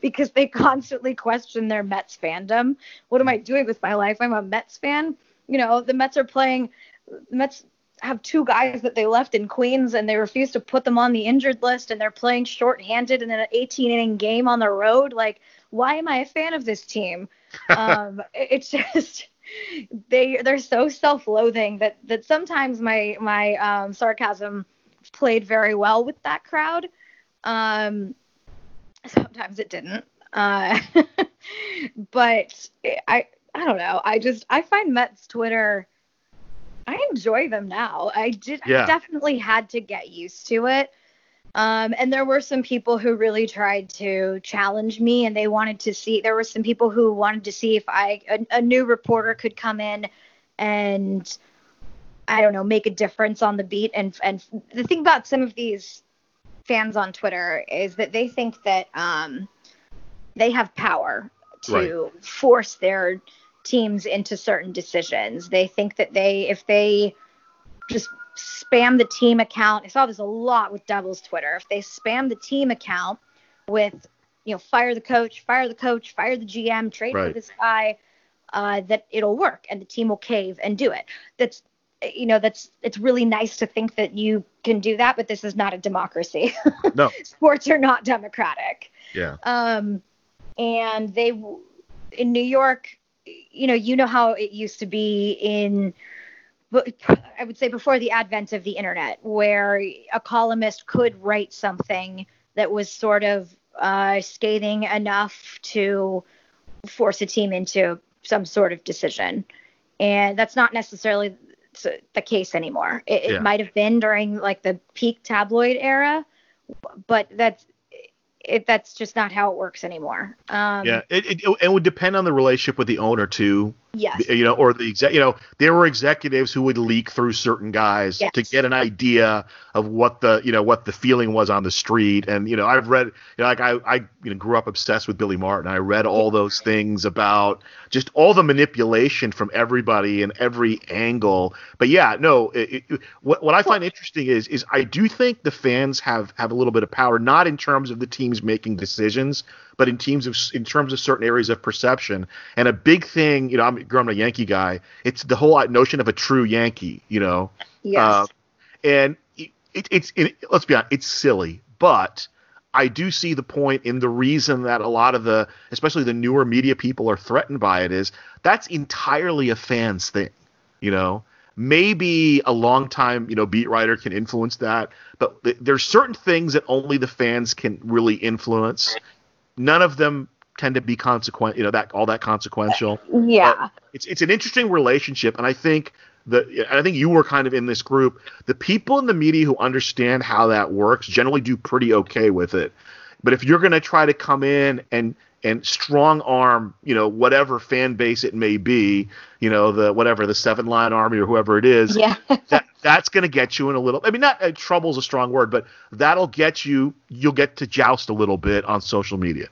because they constantly question their Mets fandom. What am I doing with my life? I'm a Mets fan. You know, the Mets are playing – Mets – have two guys that they left in Queens and they refuse to put them on the injured list, and they're playing shorthanded in an eighteen inning game on the road. Like, why am I a fan of this team? um, it's just, they, they're so self-loathing that, that sometimes my, my um, sarcasm played very well with that crowd. Um, sometimes it didn't. Uh, but I, I don't know. I just, I find Mets Twitter, I enjoy them now. I did yeah. I definitely had to get used to it. Um, and there were some people who really tried to challenge me, and they wanted to see, there were some people who wanted to see if I, a, a new reporter could come in and, I don't know, make a difference on the beat. And, and the thing about some of these fans on Twitter is that they think that um, they have power to right. force their teams into certain decisions. They think that they, if they just spam the team account, I saw this a lot with Devils Twitter. If they spam the team account with, you know, fire the coach, fire the coach, fire the G M, trade right. for this guy, uh, that it'll work and the team will cave and do it. That's, you know, that's, it's really nice to think that you can do that, but this is not a democracy. No. Sports are not democratic. Yeah. Um, and they, in New York, you know, you know how it used to be in, I would say before the advent of the internet, where a columnist could write something that was sort of uh, scathing enough to force a team into some sort of decision. And that's not necessarily the case anymore. It, yeah. it might have been during like the peak tabloid era, but that's, it, that's just not how it works anymore. Um, yeah, it, it it would depend on the relationship with the owner too. Yes, you know, or the exec. You know, there were executives who would leak through certain guys yes. to get an idea of what the you know what the feeling was on the street. And you know, I've read, you know, like I I you know grew up obsessed with Billy Martin. I read all those things about just all the manipulation from everybody and every angle. But yeah, no, it, it, what what I find well, interesting is is I do think the fans have have a little bit of power, not in terms of the teams making decisions, but in teams of in terms of certain areas of perception. And a big thing, you know, I'm growing a Yankee guy. It's the whole notion of a true Yankee, you know. Yes. Uh, and it, it, it's it, let's be honest, it's silly, but I do see the point in the reason that a lot of the, especially the newer media people, are threatened by it is that's entirely a fan's thing, you know. Maybe a longtime, you know, beat writer can influence that, but th- there's certain things that only the fans can really influence. None of them tend to be consequent, you know, that all that consequential. Yeah, but it's it's an interesting relationship, and I think the I think you were kind of in this group. The people in the media who understand how that works generally do pretty okay with it. But if you're going to try to come in and and strong arm, you know, whatever fan base it may be, you know, the whatever, the Seven Line Army or whoever it is, yeah. that that's going to get you in a little, I mean, not uh, trouble's a strong word, but that'll get you, you'll get to joust a little bit on social media.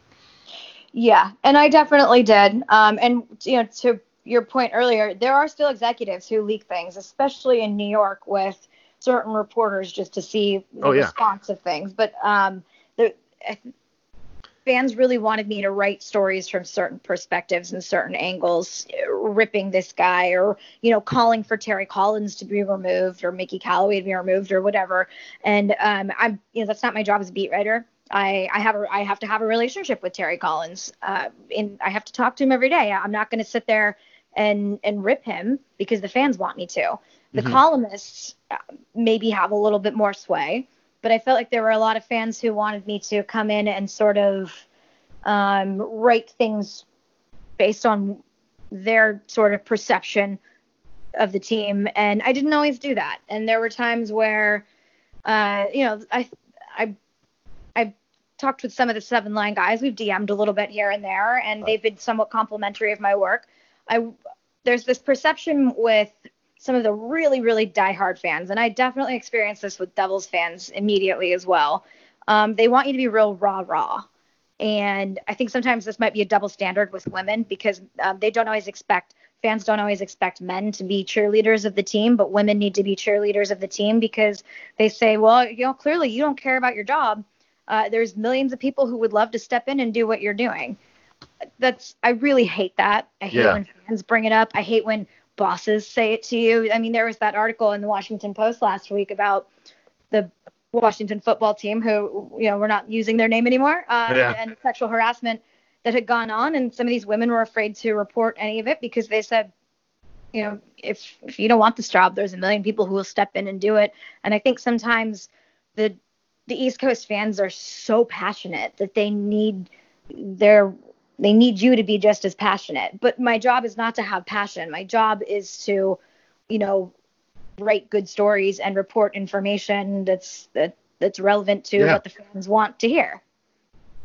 Yeah. And I definitely did. Um, and, you know, to your point earlier, there are still executives who leak things, especially in New York with certain reporters just to see the oh, yeah. response of things. But um, the, I think, fans really wanted me to write stories from certain perspectives and certain angles, ripping this guy or, you know, calling for Terry Collins to be removed or Mickey Callaway to be removed or whatever. And um, I'm, you know, that's not my job as a beat writer. I, I have a, I have to have a relationship with Terry Collins. Uh, and I have to talk to him every day. I'm not going to sit there and, and rip him because the fans want me to. The mm-hmm. columnists maybe have a little bit more sway. But I felt like there were a lot of fans who wanted me to come in and sort of um, write things based on their sort of perception of the team. And I didn't always do that. And there were times where, uh, you know, I, I, I talked with some of the Seven Line guys. We've D M'd a little bit here and there, and they've been somewhat complimentary of my work. I, there's this perception with some of the really, really diehard fans, and I definitely experienced this with Devils fans immediately as well. Um, they want you to be real raw, raw. And I think sometimes this might be a double standard with women because um, they don't always expect, fans don't always expect men to be cheerleaders of the team, but women need to be cheerleaders of the team because they say, well, you know, clearly you don't care about your job. Uh, there's millions of people who would love to step in and do what you're doing. That's, I really hate that. I hate yeah. when fans bring it up. I hate when bosses say it to you. I mean, there was that article in the Washington Post last week about the Washington football team who, you know, we're not using their name anymore, uh, yeah. and sexual harassment that had gone on. And some of these women were afraid to report any of it because they said, you know, if, if you don't want this job, there's a million people who will step in and do it. And I think sometimes the the East Coast fans are so passionate that they need their They need you to be just as passionate. But my job is not to have passion. My job is to, you know, write good stories and report information that's that, that's relevant to yeah. what the fans want to hear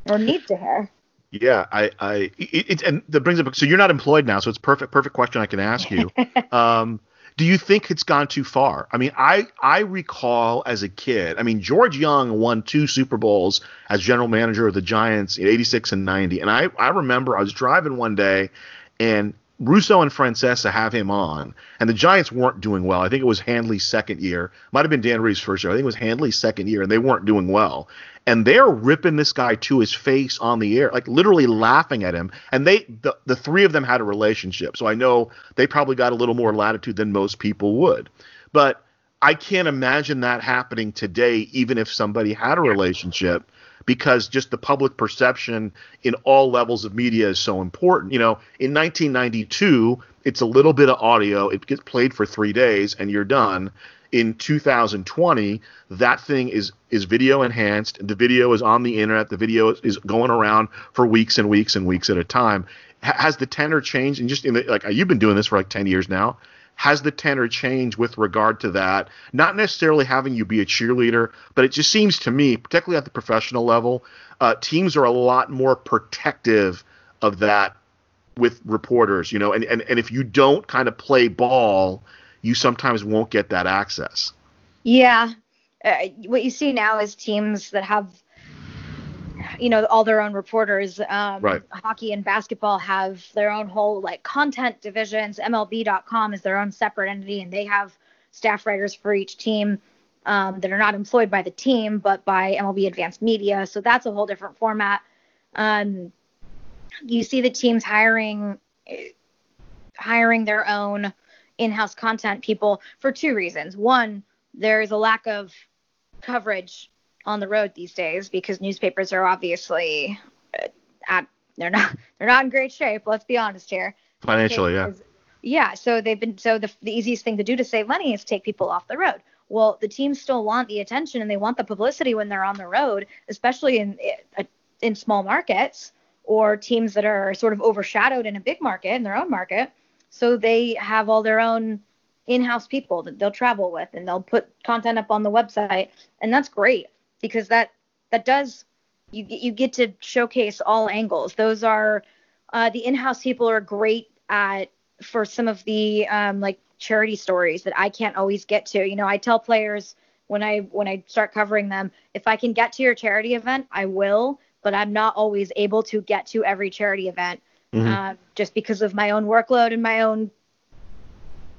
or need to hear. Yeah, I, I, it, it, and that brings up. So you're not employed now, so it's perfect, perfect question I can ask you. um, do you think it's gone too far? I mean, I, I recall as a kid, I mean, George Young won two Super Bowls as general manager of the Giants in eighty-six and ninety. And I, I remember I was driving one day and Russo and Francesa have him on. And the Giants weren't doing well. I think it was Handley's second year. Might have been Dan Reeves' first year. I think it was Handley's second year, and they weren't doing well. And they're ripping this guy to his face on the air, like literally laughing at him. And they, the, the three of them had a relationship. So I know they probably got a little more latitude than most people would. But I can't imagine that happening today, even if somebody had a relationship, because just the public perception in all levels of media is so important. You know, in nineteen ninety-two, it's a little bit of audio. It gets played for three days and you're done. In two thousand twenty, that thing is is video enhanced. The video is on the internet. The video is, is going around for weeks and weeks and weeks at a time. H- has the tenor changed? And just in the, like, you've been doing this for like ten years now. has the tenor changed with regard to that? Not necessarily having you be a cheerleader, but it just seems to me, particularly at the professional level, uh, teams are a lot more protective of that with reporters, you know, and, and, and if you don't kind of play ball, you sometimes won't get that access. Yeah. Uh, what you see now is teams that have, you know, all their own reporters. Um, right. Hockey and basketball have their own whole like content divisions. M L B dot com is their own separate entity, and they have staff writers for each team um, that are not employed by the team, but by M L B Advanced Media. So that's a whole different format. Um, you see the teams hiring, hiring their own in-house content people for two reasons. One, there is a lack of coverage on the road these days because newspapers are obviously at, they're not they're not in great shape. Let's be honest here. Financially, yeah. Yeah. So they've been so the the easiest thing to do to save money is take people off the road. Well, the teams still want the attention and they want the publicity when they're on the road, especially in in small markets or teams that are sort of overshadowed in a big market in their own market. So they have all their own in-house people that they'll travel with, and they'll put content up on the website, and that's great because that that does you you get to showcase all angles. Those are uh, the in-house people are great at for some of the um, like charity stories that I can't always get to. You know, I tell players when I when I start covering them, if I can get to your charity event, I will, but I'm not always able to get to every charity event mm-hmm. uh, just because of my own workload and my own,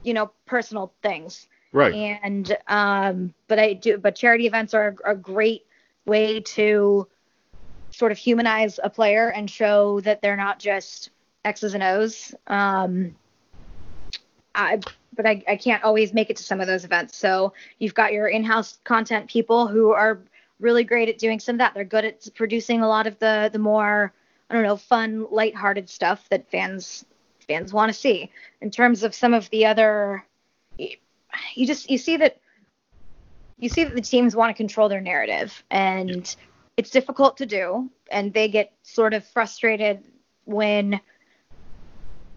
you know, personal things. Right. And, um, but I do, but charity events are a, a great way to sort of humanize a player and show that they're not just X's and O's. Um, I, but I, I can't always make it to some of those events. So you've got your in-house content people who are really great at doing some of that. They're good at producing a lot of the, the more, I don't know, fun, lighthearted stuff that fans fans want to see. In terms of some of the other, you just you see that you see that the teams want to control their narrative, and yeah. It's difficult to do, and they get sort of frustrated when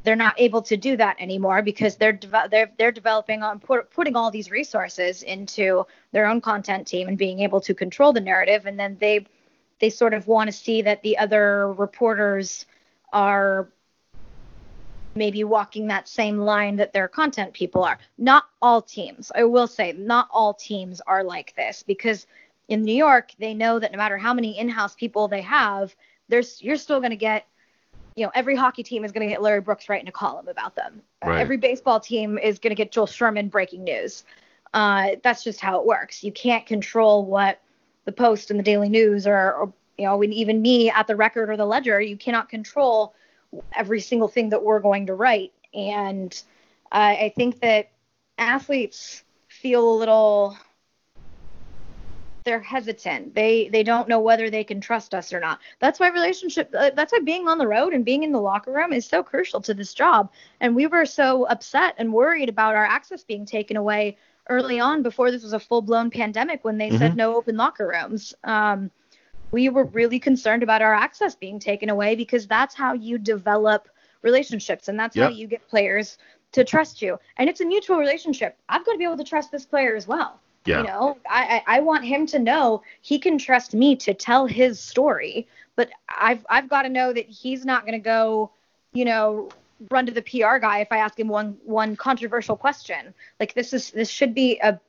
they're not able to do that anymore because they're de- they're they're developing on put, putting all these resources into their own content team and being able to control the narrative, and then they they sort of want to see that the other reporters are maybe walking that same line that their content people are. Not all teams, I will say, not all teams are like this, because in New York, they know that no matter how many in-house people they have, there's you're still going to get, you know, every hockey team is going to get Larry Brooks writing a column about them. Right. Every baseball team is going to get Joel Sherman breaking news. Uh, that's just how it works. You can't control what the Post and the Daily News or, or you know, even me at the Record or the Ledger, you cannot control every single thing that we're going to write. And uh, I think that athletes feel a little, they're hesitant. They they don't know whether they can trust us or not. That's why relationship, uh, that's why being on the road and being in the locker room is so crucial to this job. And we were so upset and worried about our access being taken away early on before this was a full-blown pandemic when they mm-hmm. said no open locker rooms. Um, we were really concerned about our access being taken away because that's how you develop relationships, and that's yep. how you get players to trust you. And it's a mutual relationship. I've got to be able to trust this player as well. Yeah. You know, I, I want him to know he can trust me to tell his story, but I've, I've got to know that he's not going to go, you know, run to the P R guy if I ask him one, one controversial question. Like this is, this should be a,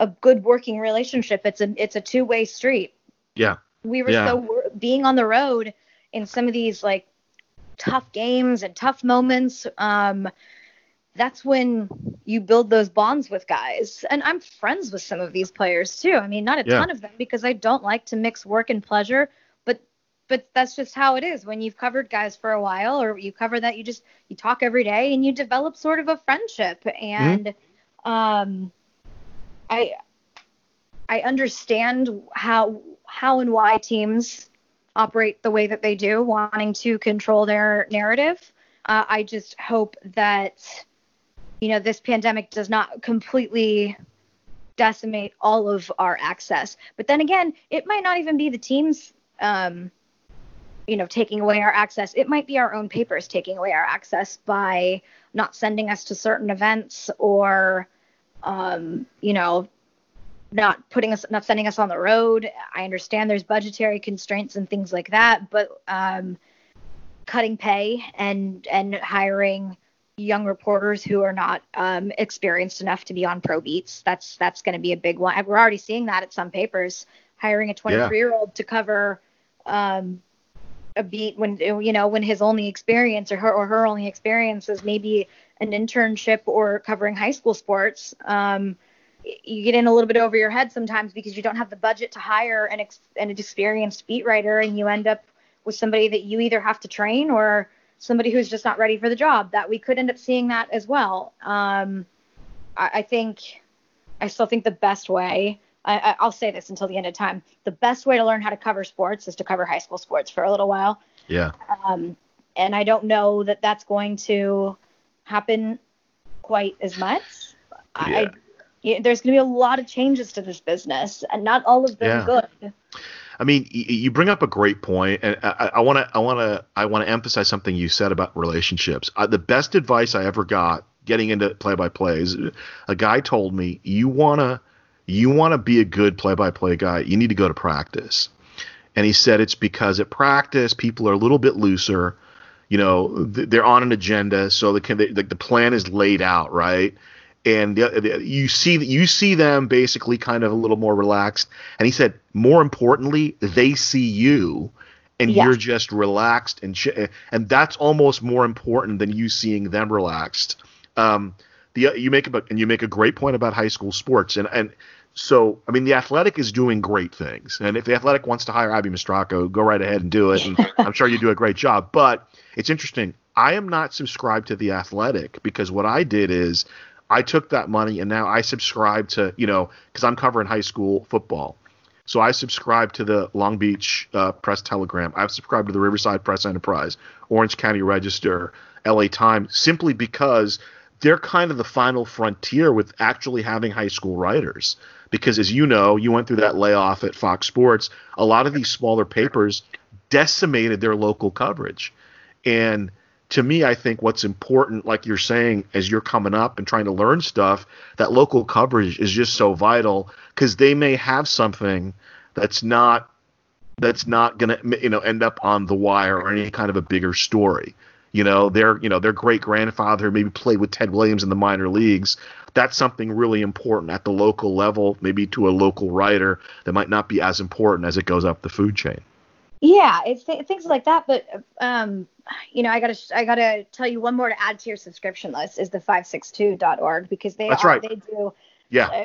a good working relationship. It's a, it's a two-way street. Yeah. We were yeah. so being on the road in some of these like tough games and tough moments. Um, that's when you build those bonds with guys. And I'm friends with some of these players too. I mean, not a yeah. ton of them because I don't like to mix work and pleasure, but, but that's just how it is when you've covered guys for a while or you cover that, you just, you talk every day and you develop sort of a friendship. And, mm-hmm. um, I, I understand how, how and why teams operate the way that they do, wanting to control their narrative. Uh, I just hope that, you know, this pandemic does not completely decimate all of our access. But then again, it might not even be the team's um, you know, taking away our access. It might be our own papers taking away our access by not sending us to certain events, or, um, you know, not putting us, not sending us on the road. I understand there's budgetary constraints and things like that, but um, cutting pay and and hiring young reporters who are not um, experienced enough to be on pro beats, that's that's going to be a big one. We're already seeing that at some papers, hiring a twenty-three year old yeah. to cover um, a beat when, you know, when his only experience or her or her only experience is maybe an internship or covering high school sports. Um, you get in a little bit over your head sometimes because you don't have the budget to hire an, ex- an experienced beat writer, and you end up with somebody that you either have to train or somebody who's just not ready for the job. That we could end up seeing that as well. Um, I, I think, I still think the best way, I, I'll say this until the end of time, the best way to learn how to cover sports is to cover high school sports for a little while. Yeah. Um, and I don't know that that's going to happen quite as much. Yeah. I, Yeah, there's going to be a lot of changes to this business, and not all of them yeah. good. I mean, y- you bring up a great point, and I want to, I want to, I want to emphasize something you said about relationships. Uh, the best advice I ever got getting into play-by-play is a guy told me, "You wanna, you wanna be a good play-by-play guy, you need to go to practice." And he said it's because at practice people are a little bit looser, you know, th- they're on an agenda, so they can, they, like the plan is laid out, right? And the, the, you see you see them basically kind of a little more relaxed. And he said, more importantly, they see you, and yeah. you're just relaxed. And ch- and that's almost more important than you seeing them relaxed. Um, the you make a, and you make a great point about high school sports. And, and so, I mean, the Athletic is doing great things. And if the Athletic wants to hire Abby Mastracco, go right ahead and do it. And I'm sure you do a great job. But it's interesting. I am not subscribed to the Athletic, because what I did is – I took that money and now I subscribe to, you know, because I'm covering high school football. So I subscribe to the Long Beach uh, Press Telegram. I've subscribed to the Riverside Press Enterprise, Orange County Register, L A Times, simply because they're kind of the final frontier with actually having high school writers. Because as you know, you went through that layoff at Fox Sports. A lot of these smaller papers decimated their local coverage. And to me, I think what's important, like you're saying, as you're coming up and trying to learn stuff, that local coverage is just so vital, because they may have something that's not that's not gonna, you know, end up on the wire or any kind of a bigger story. You know, their you know their great grandfather maybe played with Ted Williams in the minor leagues. That's something really important at the local level, maybe to a local writer that might not be as important as it goes up the food chain. Yeah, it's th- things like that. But, um, you know, I got to I got to tell you one more to add to your subscription list is the five six two dot org, because they That's are, right. they do. Yeah, uh,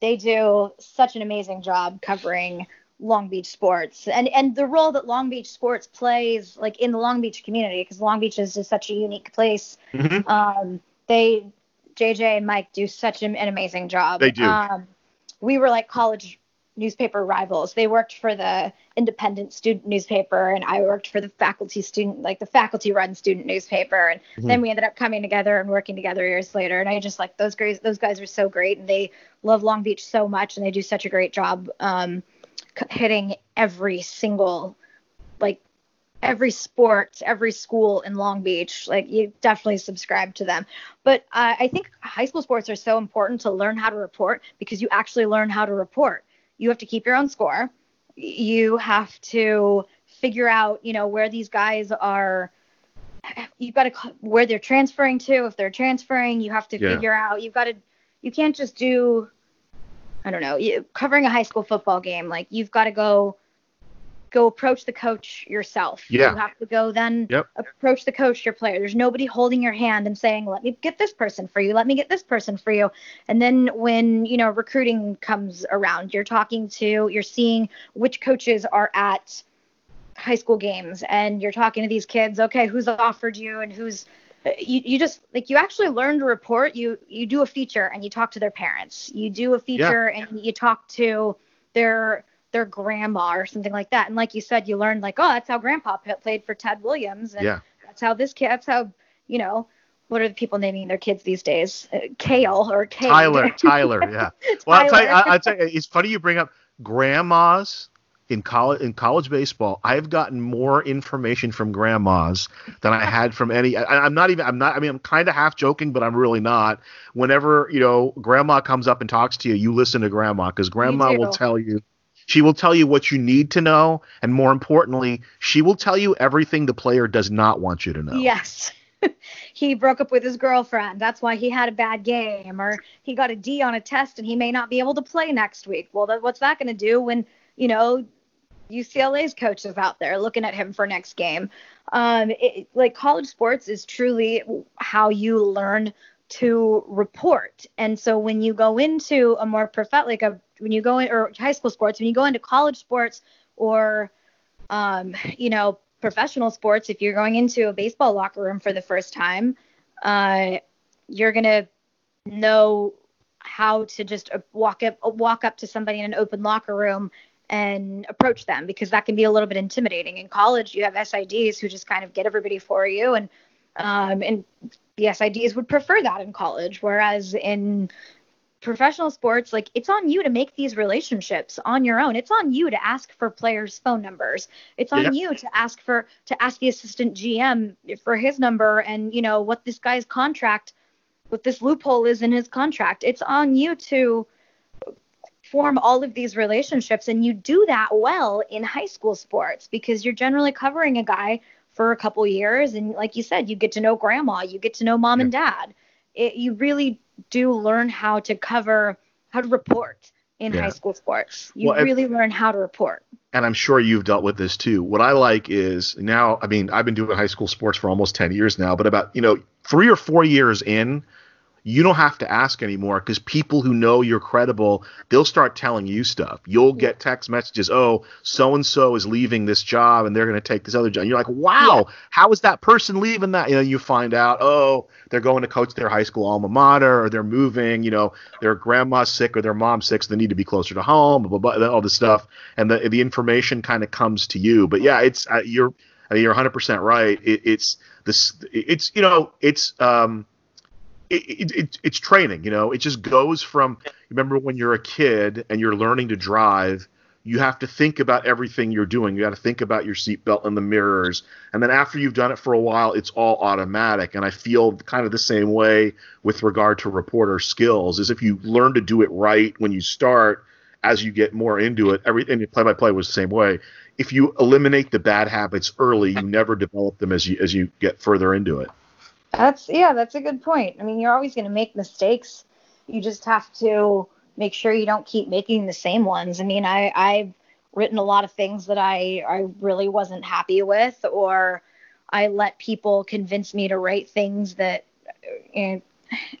they do such an amazing job covering Long Beach sports, and and the role that Long Beach sports plays, like in the Long Beach community, because Long Beach is just such a unique place. Mm-hmm. Um, they J J and Mike do such an, an amazing job. They do. Um, we were like college newspaper rivals. They worked for the independent student newspaper, and I worked for the faculty student, like the faculty run student newspaper. And mm-hmm. then we ended up coming together and working together years later. And I just like those guys, those guys are so great, and they love Long Beach so much, and they do such a great job um, hitting every single, like every sport, every school in Long Beach. Like you definitely subscribe to them. But uh, I think high school sports are so important to learn how to report, because you actually learn how to report. You have to keep your own score. You have to figure out, you know, where these guys are. You've got to where they're transferring to. If they're transferring, you have to yeah. figure out. You've got to. You can't just do. I don't know. You, covering a high school football game, like you've got to go. Go approach the coach yourself. Yeah. You have to go then yep. approach the coach, your player. There's nobody holding your hand and saying, let me get this person for you. Let me get this person for you. And then when, you know, recruiting comes around, you're talking to, you're seeing which coaches are at high school games, and you're talking to these kids. Okay, who's offered you and who's, you, you just like, you actually learn to report. You, you do a feature and you talk to their parents. You do a feature yeah. and you talk to their their grandma or something like that. And like you said, you learned like, oh, that's how grandpa played for Ted Williams. And yeah. that's how this kid, that's how, you know, what are the people naming their kids these days? Uh, Kale or Kate. Tyler, Tyler. Yeah. Tyler. Well, I'll tell you, I, I'll tell you, it's funny you bring up grandmas in college in college baseball, I've gotten more information from grandmas than I had from any. I, I'm not even. I'm not. I mean, I'm kind of half joking, but I'm really not. Whenever, you know, grandma comes up and talks to you, you listen to grandma, because grandma will tell you. She will tell you what you need to know, and more importantly, she will tell you everything the player does not want you to know. Yes. He broke up with his girlfriend. That's why he had a bad game, or he got a D on a test and he may not be able to play next week. Well, th- what's that going to do when, you know, U C L A's coach is out there looking at him for next game? Um, it, like college sports is truly how you learn to report. And so when you go into a more prof- like a, when you go in or high school sports, when you go into college sports or, um, you know, professional sports, if you're going into a baseball locker room for the first time, uh, you're going to know how to just walk up, walk up to somebody in an open locker room and approach them, because that can be a little bit intimidating. In college, you have S I Ds who just kind of get everybody for you. And, um, and the S I Ds would prefer that in college. Whereas in professional sports, like, it's on you to make these relationships on your own. It's on you to ask for players' phone numbers. It's on yeah. you to ask for to ask the assistant G M for his number, and, you know, what this guy's contract, what this loophole is in his contract. It's on you to form all of these relationships, and you do that well in high school sports, because you're generally covering a guy for a couple years, and like you said, you get to know grandma, you get to know mom yeah. and dad. It, you really do learn how to cover, how to report in yeah. high school sports. You well, really I, learn how to report. And I'm sure you've dealt with this too. What I like is now, I mean, I've been doing high school sports for almost ten years now, but about, you know, three or four years in, you don't have to ask anymore, because people who know you're credible, they'll start telling you stuff. You'll get text messages, oh, so-and-so is leaving this job and they're going to take this other job. And you're like, wow, yeah. how is that person leaving that? You know, you find out, oh, they're going to coach their high school alma mater, or they're moving, you know, their grandma's sick or their mom's sick, so they need to be closer to home, blah, blah, blah, all this stuff. And the the information kind of comes to you. But yeah, it's uh, you're I mean, you're one hundred percent right. It, it's this. It's, you know, it's um. It, it, it, it's training, you know, it just goes from, remember when you're a kid and you're learning to drive, you have to think about everything you're doing. You got to think about your seatbelt and the mirrors. And then after you've done it for a while, it's all automatic. And I feel kind of the same way with regard to reporter skills, is if you learn to do it right when you start, as you get more into it, every, and play by play was the same way. If you eliminate the bad habits early, you never develop them as you, as you get further into it. That's yeah, that's a good point. I mean, you're always going to make mistakes. You just have to make sure you don't keep making the same ones. I mean, I, I've written a lot of things that I, I really wasn't happy with, or I let people convince me to write things that you know,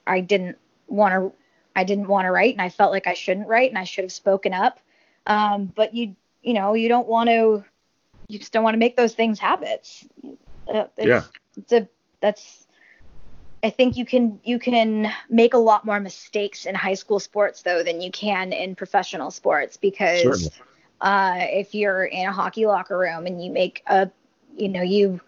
I didn't want to I didn't want to write, and I felt like I shouldn't write, and I should have spoken up. Um, but you you know you don't want to you just don't want to make those things habits. It's, yeah, it's a that's. I think you can you can make a lot more mistakes in high school sports, though, than you can in professional sports, because uh, if you're in a hockey locker room and you make a you know you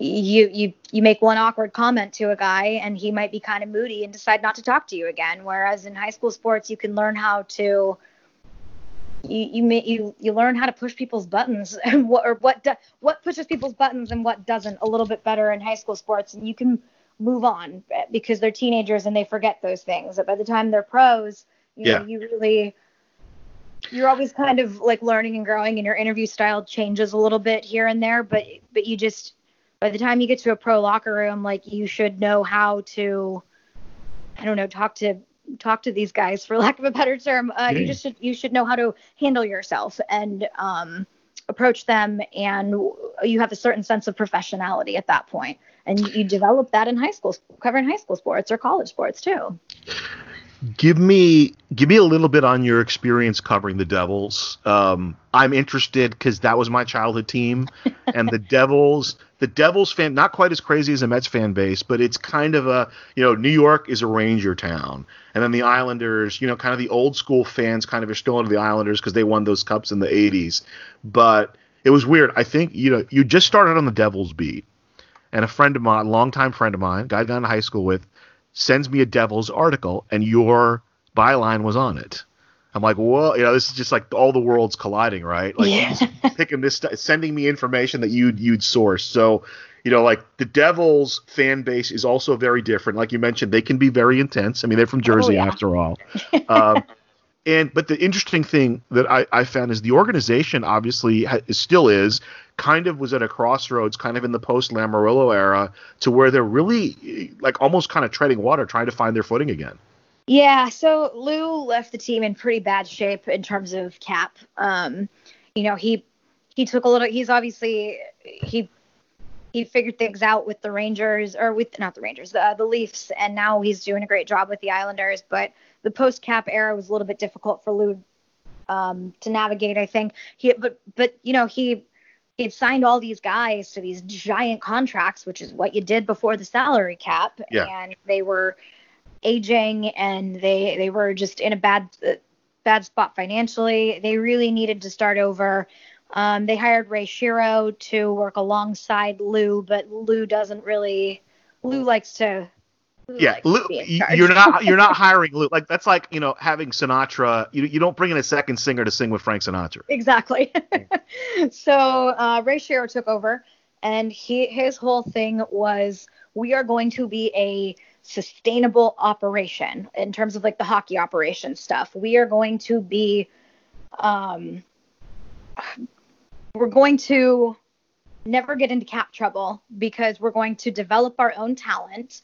you you you make one awkward comment to a guy, and he might be kind of moody and decide not to talk to you again. Whereas in high school sports, you can learn how to you you you, you learn how to push people's buttons, and what or what do, what pushes people's buttons and what doesn't a little bit better in high school sports, and you can move on, because they're teenagers and they forget those things. But by the time they're pros, you yeah. know, you really, you're always kind of like learning and growing, and your interview style changes a little bit here and there. But, but you just, by the time you get to a pro locker room, like, you should know how to, I don't know, talk to, talk to these guys, for lack of a better term. Uh, yeah. You just should, you should know how to handle yourself and um, approach them. And you have a certain sense of professionality at that point. And you develop that in high school, covering high school sports or college sports too. Give me, give me a little bit on your experience covering the Devils. Um, I'm interested because that was my childhood team, and the Devils, the Devils fan, not quite as crazy as a Mets fan base, but it's kind of a, you know, New York is a Ranger town, and then the Islanders, you know, kind of the old school fans kind of are still into the Islanders because they won those cups in the eighties. But it was weird. I think, you know, you just started on the Devils beat. And a friend of mine, longtime friend of mine, guy I got into high school with, sends me a Devils article, and your byline was on it. I'm like, well, you know, this is just like all the worlds colliding, right? Like yeah. he's picking this, st- sending me information that you'd you'd source. So, you know, like the Devils fan base is also very different. Like you mentioned, they can be very intense. I mean, they're from Jersey oh, yeah. after all. Um, and but the interesting thing that I, I found is the organization obviously ha- still is kind of was at a crossroads, kind of in the post Lamarillo era, to where they're really like almost kind of treading water, trying to find their footing again. Yeah, so Lou left the team in pretty bad shape in terms of cap. Um, you know, he he took a little. He's obviously he he figured things out with the Rangers or with not the Rangers, the, uh, the Leafs, and now he's doing a great job with the Islanders. But the post cap era was a little bit difficult for Lou um, to navigate, I think. He but but you know he he had signed all these guys to these giant contracts, which is what you did before the salary cap, yeah. and they were aging and they they were just in a bad uh, bad spot financially. They really needed to start over. Um, they hired Ray Shiro to work alongside Lou, but Lou doesn't really Lou likes to Lou yeah likes Lou, to be in charge. you're not you're not hiring Lou. Like that's like, you know, having Sinatra, you you don't bring in a second singer to sing with Frank Sinatra. Exactly. So uh, Ray Shiro took over, and he his whole thing was, we are going to be a sustainable operation in terms of like the hockey operation stuff. We are going to be, um, we're going to never get into cap trouble because we're going to develop our own talent.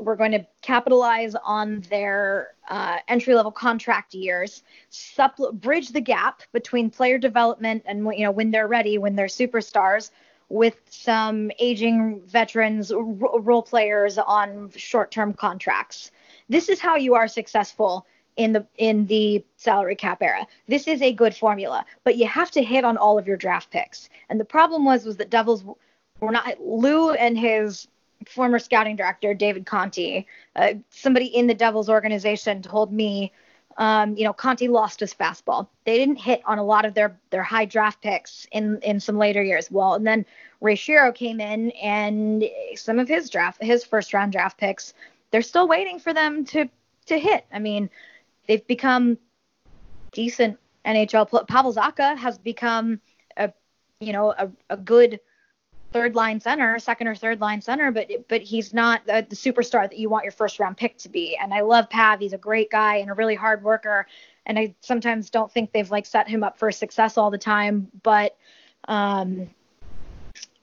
We're going to capitalize on their uh, entry-level contract years, supple- bridge the gap between player development and, you know, when they're ready, when they're superstars, with some aging veterans, r- role players on short-term contracts. This is how you are successful in the in the salary cap era. This is a good formula, but you have to hit on all of your draft picks. And the problem was was that Devils were not. Lou and his former scouting director, David Conti, uh, somebody in the Devils organization told me, Um, you know, Conti lost his fastball. They didn't hit on a lot of their, their high draft picks in, in some later years. Well, and then Ray Shiro came in, and some of his draft, his first round draft picks, they're still waiting for them to, to hit. I mean, they've become decent N H L players. Pavel Zacha has become a, you know, a, a good third line center, second or third line center, but but he's not the, the superstar that you want your first round pick to be. And I love Pav. He's a great guy and a really hard worker. And I sometimes don't think they've like set him up for success all the time. But, um,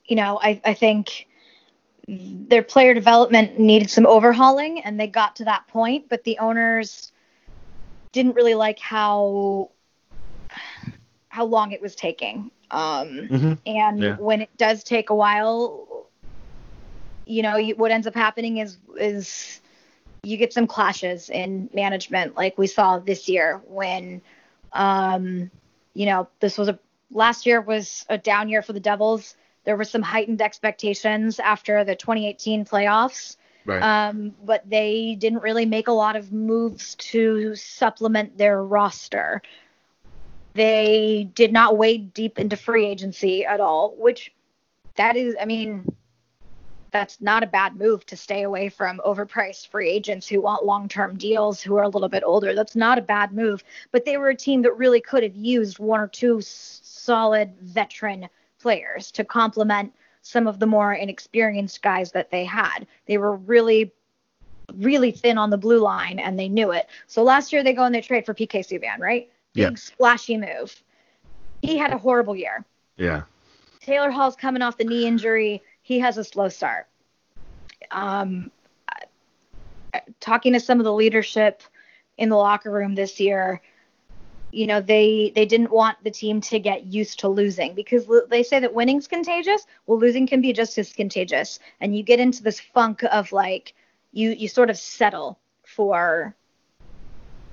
you know, I, I think their player development needed some overhauling, and they got to that point. But the owners didn't really like how how long it was taking. Um, mm-hmm. And yeah. when it does take a while, you know, you, what ends up happening is, is you get some clashes in management, like we saw this year when, um, you know, this was a, last year was a down year for the Devils. There were some heightened expectations after the twenty eighteen playoffs, right. um, but they didn't really make a lot of moves to supplement their roster. They did not wade deep into free agency at all, which that is, I mean, that's not a bad move, to stay away from overpriced free agents who want long-term deals, who are a little bit older. That's not a bad move. But they were a team that really could have used one or two s- solid veteran players to complement some of the more inexperienced guys that they had. They were really, really thin on the blue line, and they knew it. So last year they go and they trade for P K Subban, right? Big yep. splashy move. He had a horrible year. Yeah. Taylor Hall's coming off the knee injury. He has a slow start. Um, talking to some of the leadership in the locker room this year, you know, they, they didn't want the team to get used to losing, because they say that winning's contagious. Well, losing can be just as contagious. And you get into this funk of like, you, you sort of settle for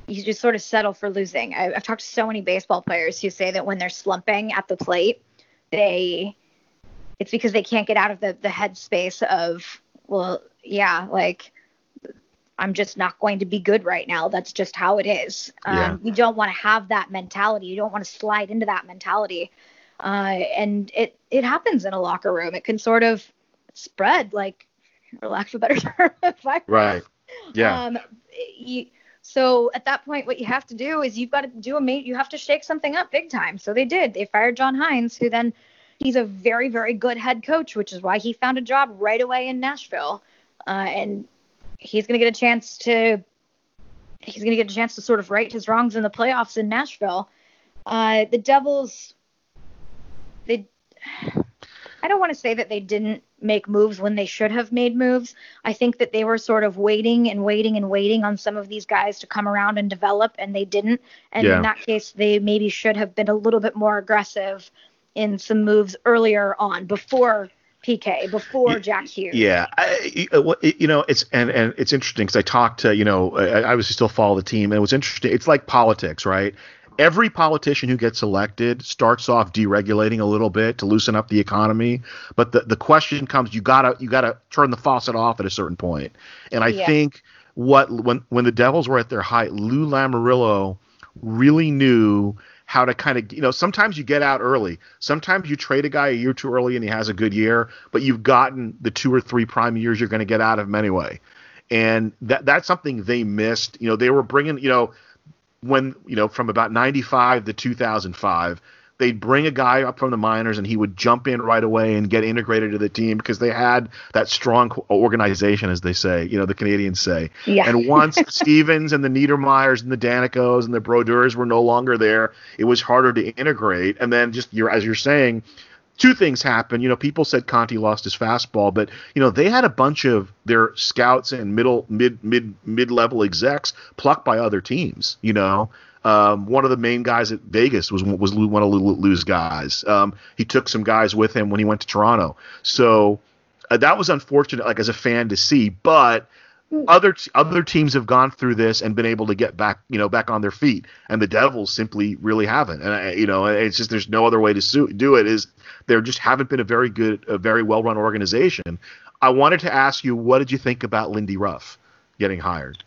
you just sort of settle for losing. I, I've talked to so many baseball players who say that when they're slumping at the plate, they it's because they can't get out of the, the headspace of, well, yeah, like, I'm just not going to be good right now. That's just how it is. Yeah. Um, you don't want to have that mentality. You don't want to slide into that mentality. Uh, and it, it happens in a locker room. It can sort of spread, like, for lack of a better term. Right. Yeah. Um, you, So at that point, what you have to do is you've got to do a mate. You have to shake something up big time. So they did. They fired John Hines, who then he's a very, very good head coach, which is why he found a job right away in Nashville. Uh, and he's going to get a chance to he's going to get a chance to sort of right his wrongs in the playoffs in Nashville. Uh, the Devils, they I don't want to say that they didn't make moves when they should have made moves. I think that they were sort of waiting and waiting and waiting on some of these guys to come around and develop, and they didn't. And yeah. in that case, they maybe should have been a little bit more aggressive in some moves earlier on, before P K, before Jack Hughes. Yeah, I, you know, it's and, and it's interesting because I talked to, you know, I obviously still follow the team, and it was interesting. It's like politics, right? Every politician who gets elected starts off deregulating a little bit to loosen up the economy. But the, the question comes, you gotta you gotta turn the faucet off at a certain point. And I yeah. think what when when the Devils were at their height, Lou Lamoriello really knew how to kind of, you know, sometimes you get out early. Sometimes you trade a guy a year too early and he has a good year, but you've gotten the two or three prime years you're going to get out of him anyway. And that that's something they missed. You know, they were bringing, you know, when, you know, from about ninety-five to two thousand five, they'd bring a guy up from the minors and he would jump in right away and get integrated to the team because they had that strong organization, as they say, you know, the Canadians say. Yeah. And once Stevens and the Niedermeyers and the Danicos and the Brodeurs were no longer there, it was harder to integrate. And then just you're, as you're saying, two things happened. You know, people said Conti lost his fastball, but, you know, they had a bunch of their scouts and middle, mid, mid, mid-level execs plucked by other teams. You know, um, one of the main guys at Vegas was was one of Lou's guys. Um, he took some guys with him when he went to Toronto. So uh, that was unfortunate, like as a fan to see, but other other teams have gone through this and been able to get back, you know, back on their feet, and the Devils simply really haven't. And I, you know, it's just there's no other way to su- do it. Is there just haven't been a very good, a very well run organization. I wanted to ask you, what did you think about Lindy Ruff getting hired?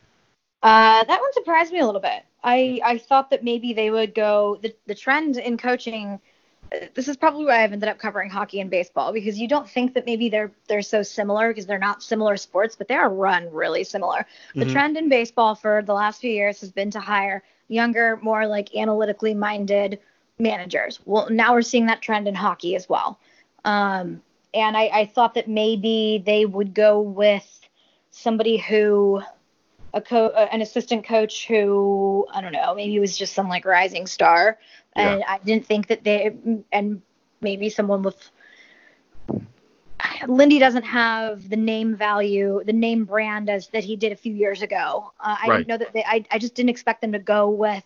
Uh, that one surprised me a little bit. I I thought that maybe they would go the the trend in coaching. This is probably why I've ended up covering hockey and baseball, because you don't think that maybe they're they're so similar because they're not similar sports, but they are run really similar. Mm-hmm. The trend in baseball for the last few years has been to hire younger, more like analytically minded managers. Well, now we're seeing that trend in hockey as well. Um, and I, I thought that maybe they would go with somebody who a co- an assistant coach who, I don't know, maybe was just some like rising star. Yeah. And I didn't think that they, and maybe someone with, Lindy doesn't have the name value, the name brand as that he did a few years ago. Uh, I right. didn't know that they, I, I just didn't expect them to go with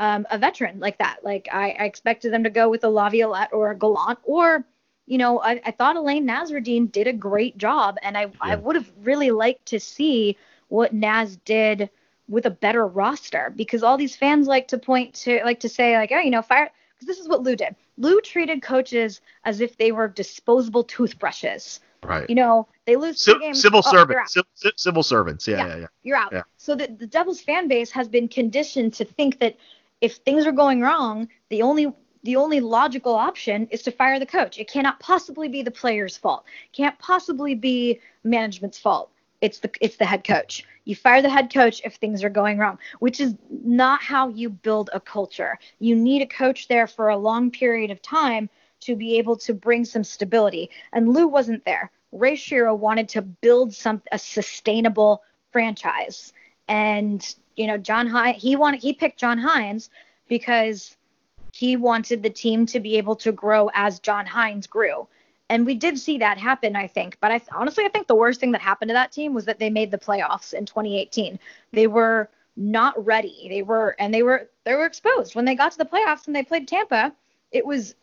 um, a veteran like that. Like I, I expected them to go with a Laviolette or a Gallant or, you know, I, I thought Elaine Nasruddin did a great job. And I, yeah. I would have really liked to see what Naz did with a better roster, because all these fans like to point to, like to say like, oh, you know, fire, because this is what Lou did. Lou treated coaches as if they were disposable toothbrushes. Right. You know, they lose C- games. Civil oh, servants. C- civil servants. Yeah, yeah, yeah. yeah. You're out. Yeah. So the, the Devils fan base has been conditioned to think that if things are going wrong, the only the only logical option is to fire the coach. It cannot possibly be the player's fault. It can't possibly be management's fault. It's the it's the head coach. You fire the head coach if things are going wrong, which is not how you build a culture. You need a coach there for a long period of time to be able to bring some stability. And Lou wasn't there. Ray Shiro wanted to build some a sustainable franchise. And you know, John Hines, he wanted he picked John Hines because he wanted the team to be able to grow as John Hines grew. And we did see that happen, I think. But I th- honestly, I think the worst thing that happened to that team was that they made the playoffs in twenty eighteen. They were not ready. They were, and they were, they were exposed when they got to the playoffs and they played Tampa. It was,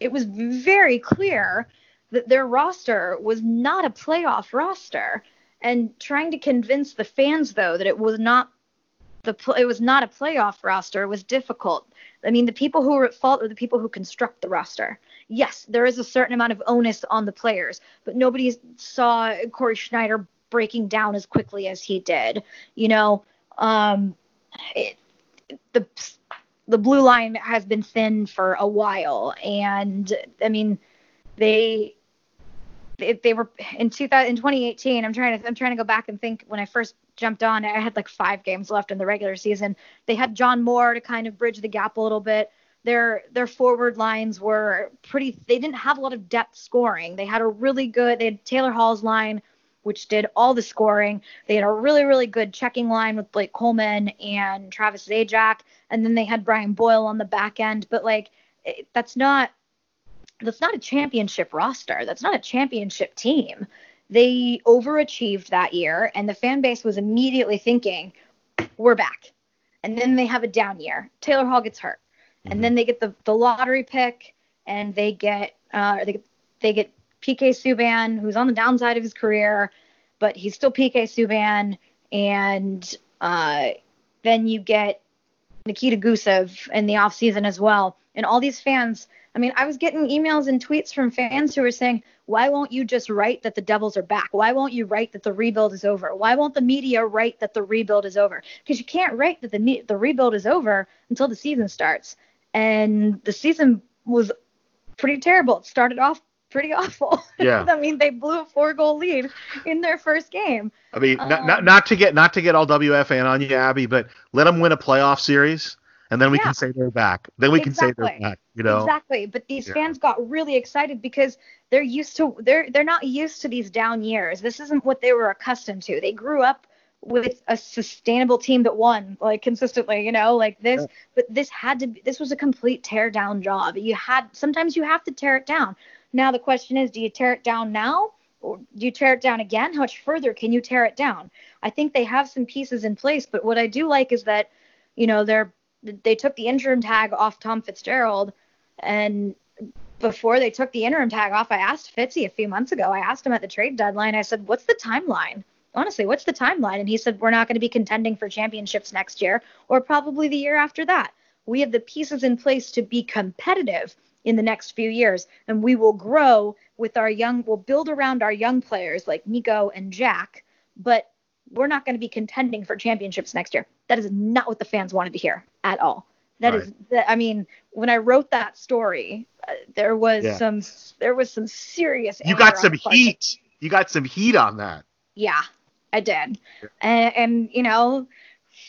it was very clear that their roster was not a playoff roster. And trying to convince the fans, though, that it was not the, pl- it was not a playoff roster was difficult. I mean, the people who were at fault were the people who construct the roster. Yes, there is a certain amount of onus on the players, but nobody saw Corey Schneider breaking down as quickly as he did. You know, um, it, the the blue line has been thin for a while, and I mean, they They, they were in two thousand, in twenty eighteen. I'm trying to I'm trying to go back and think when I first jumped on. I had like five games left in the regular season. They had John Moore to kind of bridge the gap a little bit. Their their forward lines were pretty. They didn't have a lot of depth scoring. They had a really good. They had Taylor Hall's line, which did all the scoring. They had a really, really good checking line with Blake Coleman and Travis Zajac. And then they had Brian Boyle on the back end. But, like, it, that's not that's not a championship roster. That's not a championship team. They overachieved that year, and the fan base was immediately thinking, we're back. And then they have a down year. Taylor Hall gets hurt. And then they get the, the lottery pick, and they get uh, they, they get – P K Subban, who's on the downside of his career, but he's still P K Subban. And uh, then you get Nikita Gusev in the offseason as well. And all these fans, I mean, I was getting emails and tweets from fans who were saying, why won't you just write that the Devils are back? Why won't you write that the rebuild is over? Why won't the media write that the rebuild is over? Because you can't write that the the rebuild is over until the season starts. And the season was pretty terrible. It started off pretty awful. Yeah. I mean, they blew a four-goal lead in their first game. I mean, um, not, not not to get not to get all W F A N on you, Abby, but let them win a playoff series, and then we yeah. can say they're back. Then we exactly. can say they're back. You know. Exactly. But these yeah. fans got really excited because they're used to they're they're not used to these down years. This isn't what they were accustomed to. They grew up with a sustainable team that won like consistently, you know, like this, yeah. but this had to be, this was a complete tear down job. You had, sometimes you have to tear it down. Now the question is, do you tear it down now? Or do you tear it down again? How much further can you tear it down? I think they have some pieces in place, but what I do like is that, you know, they're, they took the interim tag off Tom Fitzgerald, and before they took the interim tag off, I asked Fitzy a few months ago, I asked him at the trade deadline, I said, what's the timeline? Honestly, what's the timeline? And he said, we're not going to be contending for championships next year or probably the year after that. We have the pieces in place to be competitive in the next few years, and we will grow with our young, we'll build around our young players like Nico and Jack, but we're not going to be contending for championships next year. That is not what the fans wanted to hear at all. That right. is, I mean, when I wrote that story, uh, there was yeah. some, there was some serious. You got some heat. You got some heat on that. Yeah. I did. And, and, you know,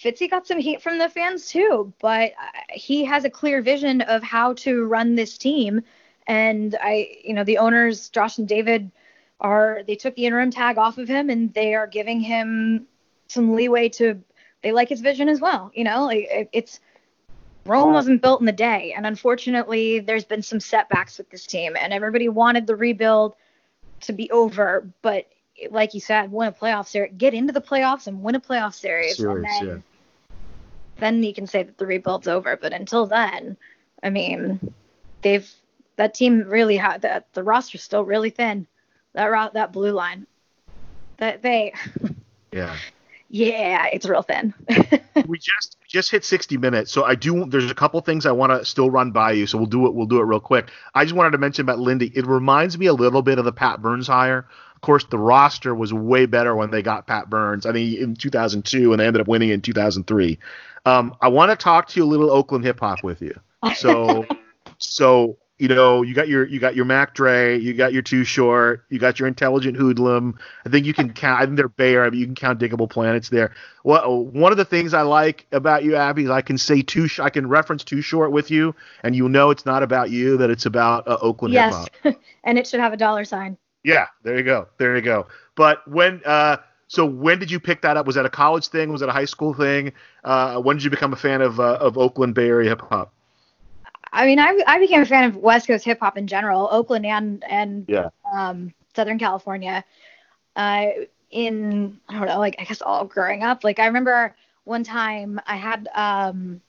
Fitzy got some heat from the fans too, but he has a clear vision of how to run this team. And I, you know, the owners, Josh and David, are, they took the interim tag off of him, and they are giving him some leeway to, they like his vision as well. You know, it, it's, Rome wasn't built in a day. And unfortunately, there's been some setbacks with this team, and everybody wanted the rebuild to be over, but like you said, win a playoff series, get into the playoffs and win a playoff series. series and then, yeah. then you can say that the rebuild's over. But until then, I mean, they've, that team really had that, the roster's still really thin. That route, that blue line that they, yeah, yeah, it's real thin. we just, just hit sixty minutes. So I do, there's a couple things I want to still run by you. So we'll do it. We'll do it real quick. I just wanted to mention about Lindy. It reminds me a little bit of the Pat Burns hire. Of course, the roster was way better when they got Pat Burns, I mean, in two thousand two, and they ended up winning in two thousand three. Um, I want to talk to you a little Oakland hip hop with you. So, so you know, you got your you got your Mac Dre, you got your Too Short, you got your Intelligent Hoodlum. I think you can count. I think they're Bay Area, but you can count Diggable Planets there. Well, one of the things I like about you, Abby, is I can say Too Sh- I can reference Too Short with you, and you know it's not about you, that it's about uh, Oakland hip hop. Yes, and it should have a dollar sign. Yeah, there you go. There you go. But when uh, – so when did you pick that up? Was that a college thing? Was that a high school thing? Uh, when did you become a fan of uh, of Oakland Bay Area hip-hop? I mean, I I became a fan of West Coast hip-hop in general, Oakland and, and yeah. um, Southern California. Uh, in – I don't know, like I guess all growing up. Like I remember one time I had um,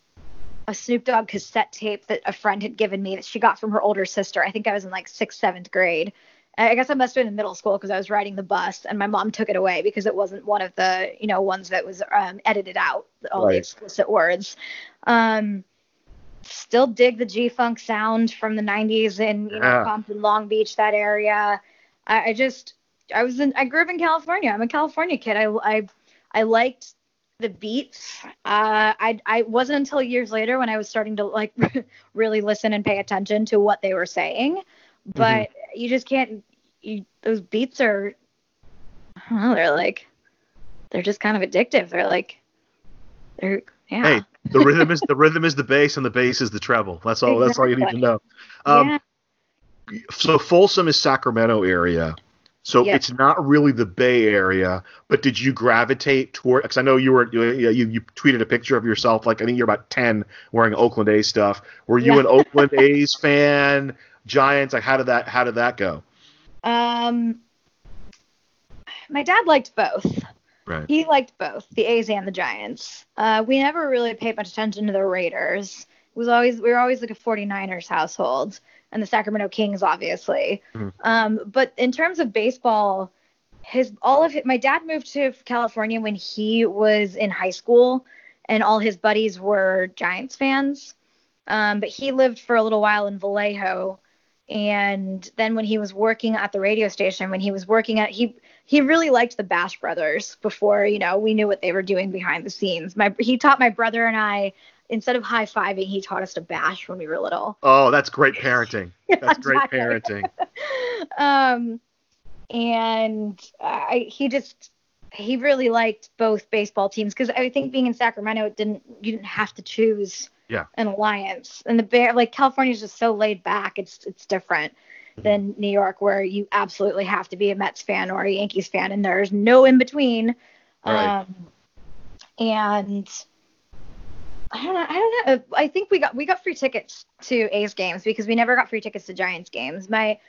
a Snoop Dogg cassette tape that a friend had given me that she got from her older sister. I think I was in like sixth, seventh grade. I guess I must have been in middle school because I was riding the bus, and my mom took it away because it wasn't one of the, you know, ones that was um, edited out, all right. the explicit words. Um, still dig the G-Funk sound from the nineties in, you yeah. know, Compton, Long Beach, that area. I, I just, I was in, I grew up in California. I'm a California kid. I, I, I liked the beats. Uh, I, I wasn't until years later when I was starting to like really listen and pay attention to what they were saying. But mm-hmm. you just can't you, those beats are, I don't know, they're like, they're just kind of addictive. They're like, they're, yeah. Hey, the rhythm is the rhythm is the bass, and the bass is the treble. That's all. Exactly. That's all you need to know. Um, yeah. So Folsom is Sacramento area. So yes. It's not really the Bay Area, but did you gravitate toward? Because I know you were you, you you tweeted a picture of yourself, like I think you're about ten, wearing Oakland A's stuff. Were you yeah. an Oakland A's fan? Giants? Like how did that how did that go? Um, my dad liked both. Right. He liked both the A's and the Giants. Uh, we never really paid much attention to the Raiders. It was always we were always like a 49ers household. And the Sacramento Kings, obviously. Mm. Um, but in terms of baseball, his all of his, my dad moved to California when he was in high school, and all his buddies were Giants fans. Um, but he lived for a little while in Vallejo, and then when he was working at the radio station, when he was working at he he really liked the Bash Brothers before you know we knew what they were doing behind the scenes. My he taught my brother and I. Instead of high-fiving, he taught us to bash when we were little. Oh, that's great parenting. yeah, that's great parenting. um, and I, he just, he really liked both baseball teams because I think being in Sacramento, it didn't, you didn't have to choose yeah. an alliance. And the Bay, like California is just so laid back. It's, it's different mm-hmm. than New York where you absolutely have to be a Mets fan or a Yankees fan. And there's no in-between. All right. Um, and... I don't know. I don't know. I think we got we got free tickets to A's games because we never got free tickets to Giants games. My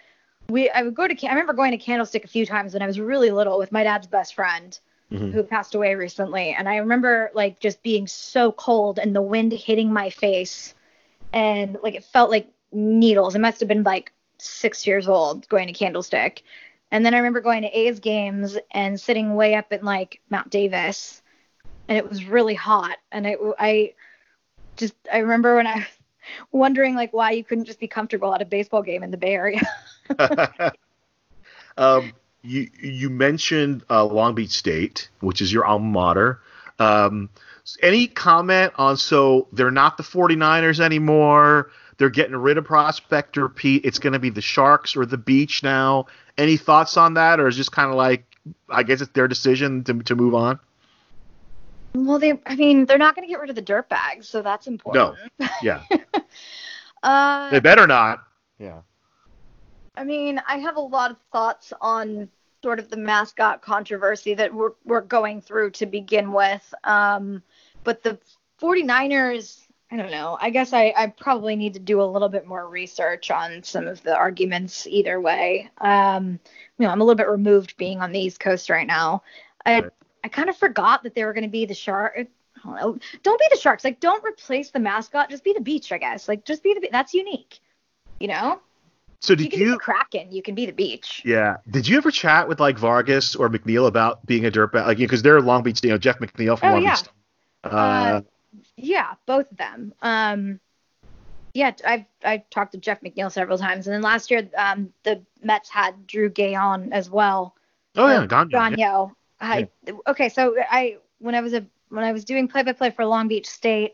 we I would go to I remember going to Candlestick a few times when I was really little with my dad's best friend mm-hmm. who passed away recently, and I remember like just being so cold and the wind hitting my face, and like it felt like needles. I must have been like six years old going to Candlestick, and then I remember going to A's games and sitting way up in like Mount Davis, and it was really hot, and it I. Just, I remember when I was wondering, like, why you couldn't just be comfortable at a baseball game in the Bay Area. um, you you mentioned uh, Long Beach State, which is your alma mater. Um, any comment on, so they're not the 49ers anymore. They're getting rid of Prospector Pete. It's going to be the Sharks or the Beach now. Any thoughts on that? Or is it just kind of like, I guess it's their decision to to move on? Well, they, I mean, they're not going to get rid of the dirtbags, so that's important. No, yeah. uh, they better not. Yeah. I mean, I have a lot of thoughts on sort of the mascot controversy that we're, we're going through to begin with. Um, but the 49ers, I don't know. I guess I, I probably need to do a little bit more research on some of the arguments either way. Um, you know, I'm a little bit removed being on the East Coast right now. I right. I kind of forgot that they were going to be the Sharks. I don't know. Don't be the Sharks. Like, don't replace the mascot. Just be the Beach, I guess. Like, just be the Beach. That's unique, you know? So did you... you... Be the Kraken. You can be the Beach. Yeah. Did you ever chat with, like, Vargas or McNeil about being a dirtbag? Like, because they're Long Beach, you know, Jeff McNeil from oh, Long yeah. Beach. Uh, uh, yeah, both of them. Um, yeah, I've, I've talked to Jeff McNeil several times. And then last year, um, the Mets had Drew Gaillon as well. Oh, yeah, Gagne. Gagne. Yeah. I, okay, so I when I was a when I was doing play-by-play for Long Beach State,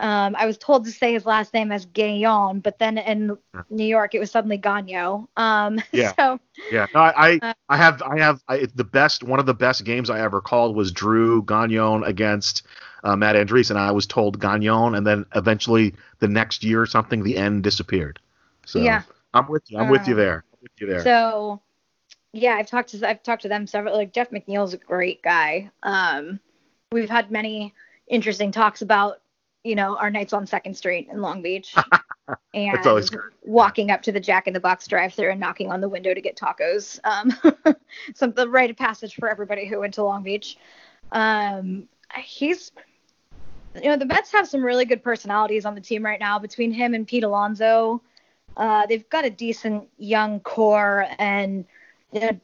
um, I was told to say his last name as Gaillon, but then in New York it was suddenly Gagno. Um, yeah, so, yeah. No, I I, uh, I have I have I, the best one of the best games I ever called was Drew Gagnon against uh, Matt Andrees, and I was told Gagnon, and then eventually the next year or something the N disappeared. So yeah. I'm with you. I'm uh, with you there. I'm with you there. So. Yeah, I've talked to I've talked to them several. Like Jeff McNeil's a great guy. Um, we've had many interesting talks about, you know, our nights on Second Street in Long Beach, and that's always good. Walking up to the Jack in the Box drive-thru and knocking on the window to get tacos. Um, some the rite of passage for everybody who went to Long Beach. Um, he's, you know, the Mets have some really good personalities on the team right now between him and Pete Alonso. Uh, they've got a decent young core and. You know,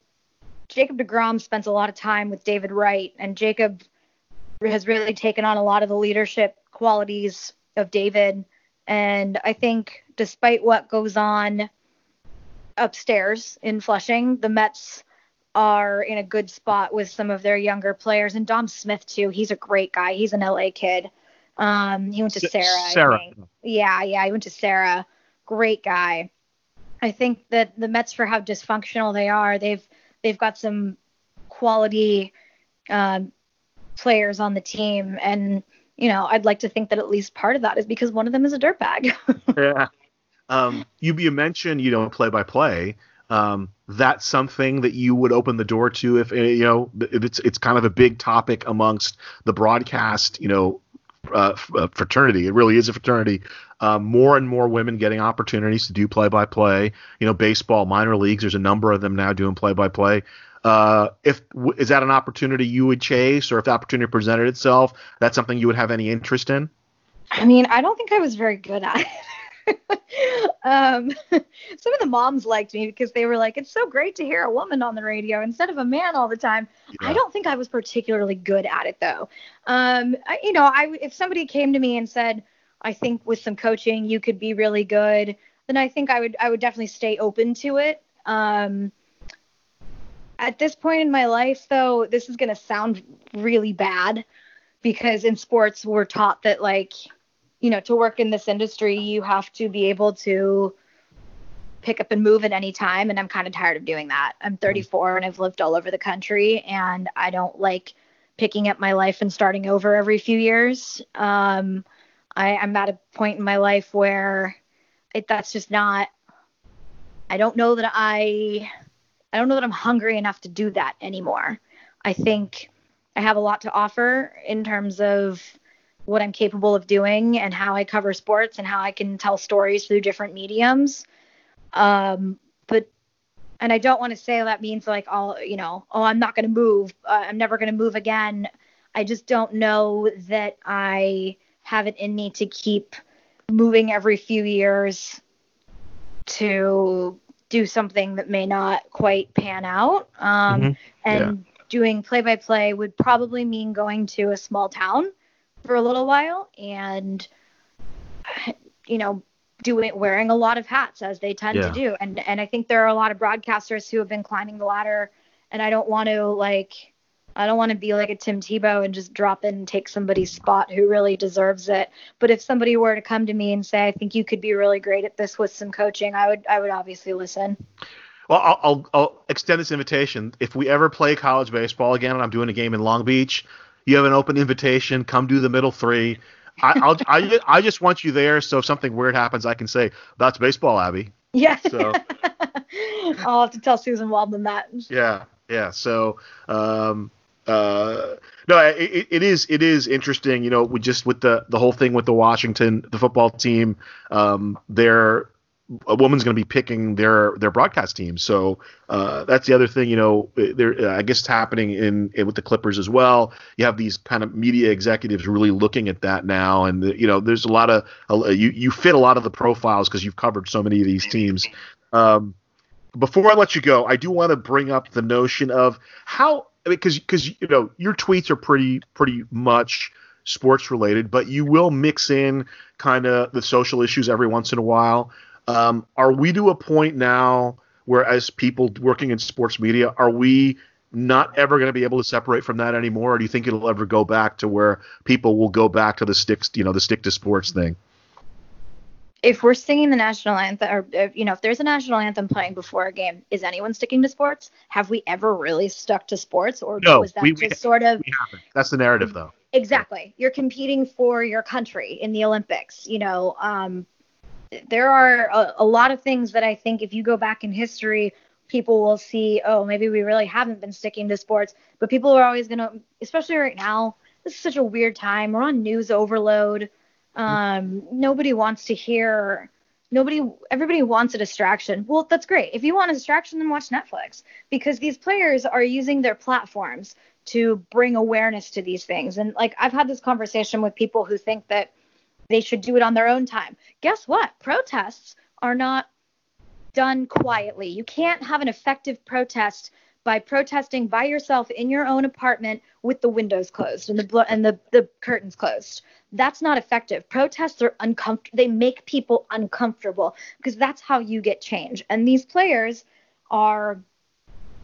Jacob deGrom spends a lot of time with David Wright, and Jacob has really taken on a lot of the leadership qualities of David. And I think despite what goes on upstairs in Flushing, the Mets are in a good spot with some of their younger players. And Dom Smith, too. He's a great guy. He's an L A kid. Um, he went to Sarah. Sarah. I think. Yeah, yeah. He went to Sarah. Great guy. I think that the Mets, for how dysfunctional they are, they've they've got some quality um, players on the team, and you know, I'd like to think that at least part of that is because one of them is a dirtbag. Yeah. Um, you, you mentioned you don't play by play. Um, that's something that you would open the door to if, you know, it's, it's kind of a big topic amongst the broadcast, you know, uh, fraternity. It really is a fraternity. Um, more and more women getting opportunities to do play by play, you know, baseball, minor leagues. There's a number of them now doing play by play. Uh, if, is that an opportunity you would chase, or if the opportunity presented itself, that's something you would have any interest in? I mean, I don't think I was very good at it. um some of the moms liked me because they were like, it's so great to hear a woman on the radio instead of a man all the time. Yeah. I don't think I was particularly good at it though. um I, you know I if somebody came to me and said, I think with some coaching you could be really good, then I think I would I would definitely stay open to it. Um at this point in my life though, this is going to sound really bad, because in sports we're taught that, like, you know, to work in this industry, you have to be able to pick up and move at any time. And I'm kind of tired of doing that. I'm thirty-four and I've lived all over the country, and I don't like picking up my life and starting over every few years. Um, I, I'm at a point in my life where it, that's just not, I don't know that I, I don't know that I'm hungry enough to do that anymore. I think I have a lot to offer in terms of what I'm capable of doing and how I cover sports and how I can tell stories through different mediums. Um, but, and I don't want to say that means like, all, you know, oh, I'm not going to move. Uh, I'm never going to move again. I just don't know that I have it in me to keep moving every few years to do something that may not quite pan out. Um, mm-hmm. And yeah. Doing play-by-play would probably mean going to a small town for a little while, and you know, doing wearing a lot of hats as they tend yeah. to do, and and I think there are a lot of broadcasters who have been climbing the ladder, and I don't want to like I don't want to be like a Tim Tebow and just drop in and take somebody's spot who really deserves it. But if somebody were to come to me and say, I think you could be really great at this with some coaching, I would I would obviously listen. Well, I'll, I'll, I'll extend this invitation. If we ever play college baseball again, and I'm doing a game in Long Beach, you have an open invitation. Come do the middle three. I I'll, I, I just want you there, so if something weird happens, I can say, that's baseball, Abby. Yeah. So I'll have to tell Susan Waldman that. Yeah, yeah. So, um, uh, no, it, it is it is interesting. You know, we just with the the whole thing with the Washington, the football team. Um, they're a woman's going to be picking their, their broadcast team. So uh, that's the other thing, you know, there, I guess it's happening in, in with the Clippers as well. You have these kind of media executives really looking at that now. And, the, you know, there's a lot of, uh, you, you fit a lot of the profiles because you've covered so many of these teams. Um, before I let you go, I do want to bring up the notion of how, because, I mean, because, you know, your tweets are pretty, pretty much sports related, but you will mix in kind of the social issues every once in a while. Um, are we to a point now where, as people working in sports media, are we not ever going to be able to separate from that anymore? Or do you think it'll ever go back to where people will go back to the sticks, you know, the stick to sports thing? If we're singing the national anthem, or, you know, if there's a national anthem playing before a game, is anyone sticking to sports? Have we ever really stuck to sports? Or no, was that we, just we, sort of we haven't. That's the narrative, though. Exactly. You're competing for your country in the Olympics, you know, um, there are a, a lot of things that I think if you go back in history, people will see, oh, maybe we really haven't been sticking to sports. But people are always going to, especially right now, this is such a weird time. We're on news overload. Um, nobody wants to hear, nobody, everybody wants a distraction. Well, that's great. If you want a distraction, then watch Netflix, because these players are using their platforms to bring awareness to these things. And like, I've had this conversation with people who think that they should do it on their own time. Guess what? Protests are not done quietly. You can't have an effective protest by protesting by yourself in your own apartment with the windows closed and the and the, the curtains closed. That's not effective. Protests are uncomfortable. They make people uncomfortable because that's how you get change. And these players are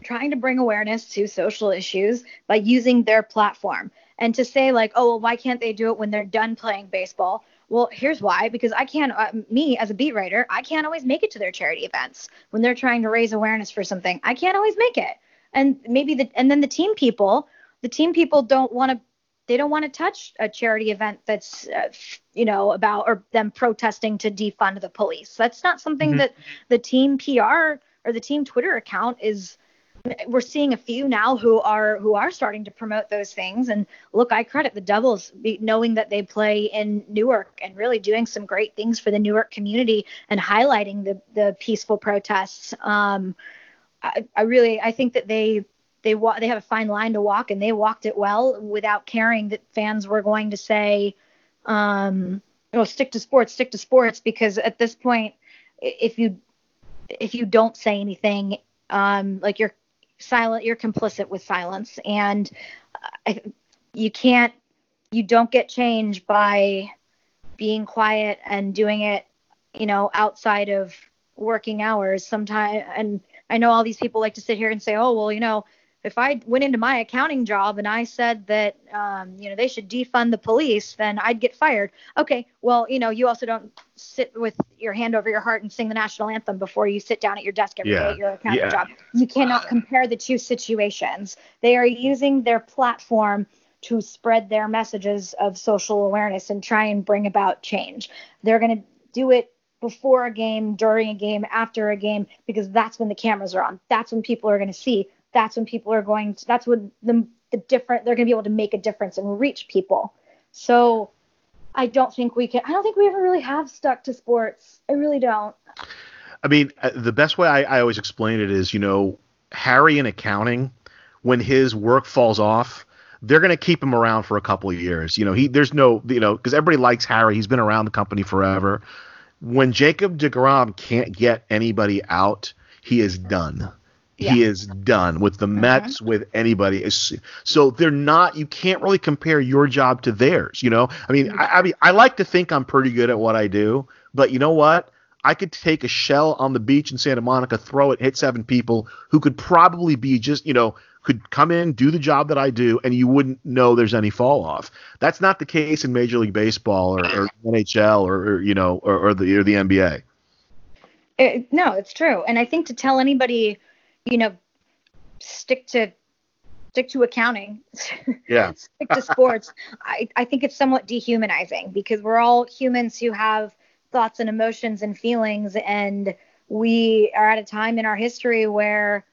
trying to bring awareness to social issues by using their platform. And to say like, oh, well, why can't they do it when they're done playing baseball? Well, here's why, because I can't, uh, me as a beat writer, I can't always make it to their charity events when they're trying to raise awareness for something. I can't always make it. And maybe the, and then the team people, the team people don't want to, they don't want to touch a charity event that's, uh, you know, about, or them protesting to defund the police. That's not something mm-hmm. that the team P R or the team Twitter account is. We're seeing a few now who are who are starting to promote those things. And look, I credit the Devils knowing that they play in Newark and really doing some great things for the Newark community and highlighting the, the peaceful protests. Um, I, I really I think that they they wa- they have a fine line to walk, and they walked it well without caring that fans were going to say, um, well, stick to sports, stick to sports, because at this point, if you if you don't say anything, um, like you're silent, you're complicit with silence, and I, you can't, you don't get change by being quiet and doing it, you know, outside of working hours sometimes. And I know all these people like to sit here and say, oh, well, you know, if I went into my accounting job and I said that, um, you know, they should defund the police, then I'd get fired. Okay, well, you know, you also don't sit with your hand over your heart and sing the national anthem before you sit down at your desk every yeah. day at your accounting yeah. job. You cannot compare the two situations. They are using their platform to spread their messages of social awareness and try and bring about change. They're going to do it before a game, during a game, after a game, because that's when the cameras are on. That's when people are going to see. That's when people are going to, that's when the, the different, they're going to be able to make a difference and reach people. So I don't think we can, I don't think we ever really have stuck to sports. I really don't. I mean, the best way I, I always explain it is, you know, Harry in accounting, when his work falls off, they're going to keep him around for a couple of years. You know, he, there's no, you know, because everybody likes Harry. He's been around the company forever. When Jacob deGrom can't get anybody out, he is done. Yeah. He is done with the uh-huh. Mets, with anybody. So they're not, you can't really compare your job to theirs. You know, I mean, I, I mean, I like to think I'm pretty good at what I do, but you know what? I could take a shell on the beach in Santa Monica, throw it, hit seven people who could probably be just, you know, could come in, do the job that I do, and you wouldn't know there's any fall off. That's not the case in Major League Baseball or, or N H L or, or, you know, or, or the, or the N B A. It, no, it's true. And I think to tell anybody, you know, stick to stick to accounting. Yeah. Stick to sports. I, I think it's somewhat dehumanizing, because we're all humans who have thoughts and emotions and feelings, and we are at a time in our history where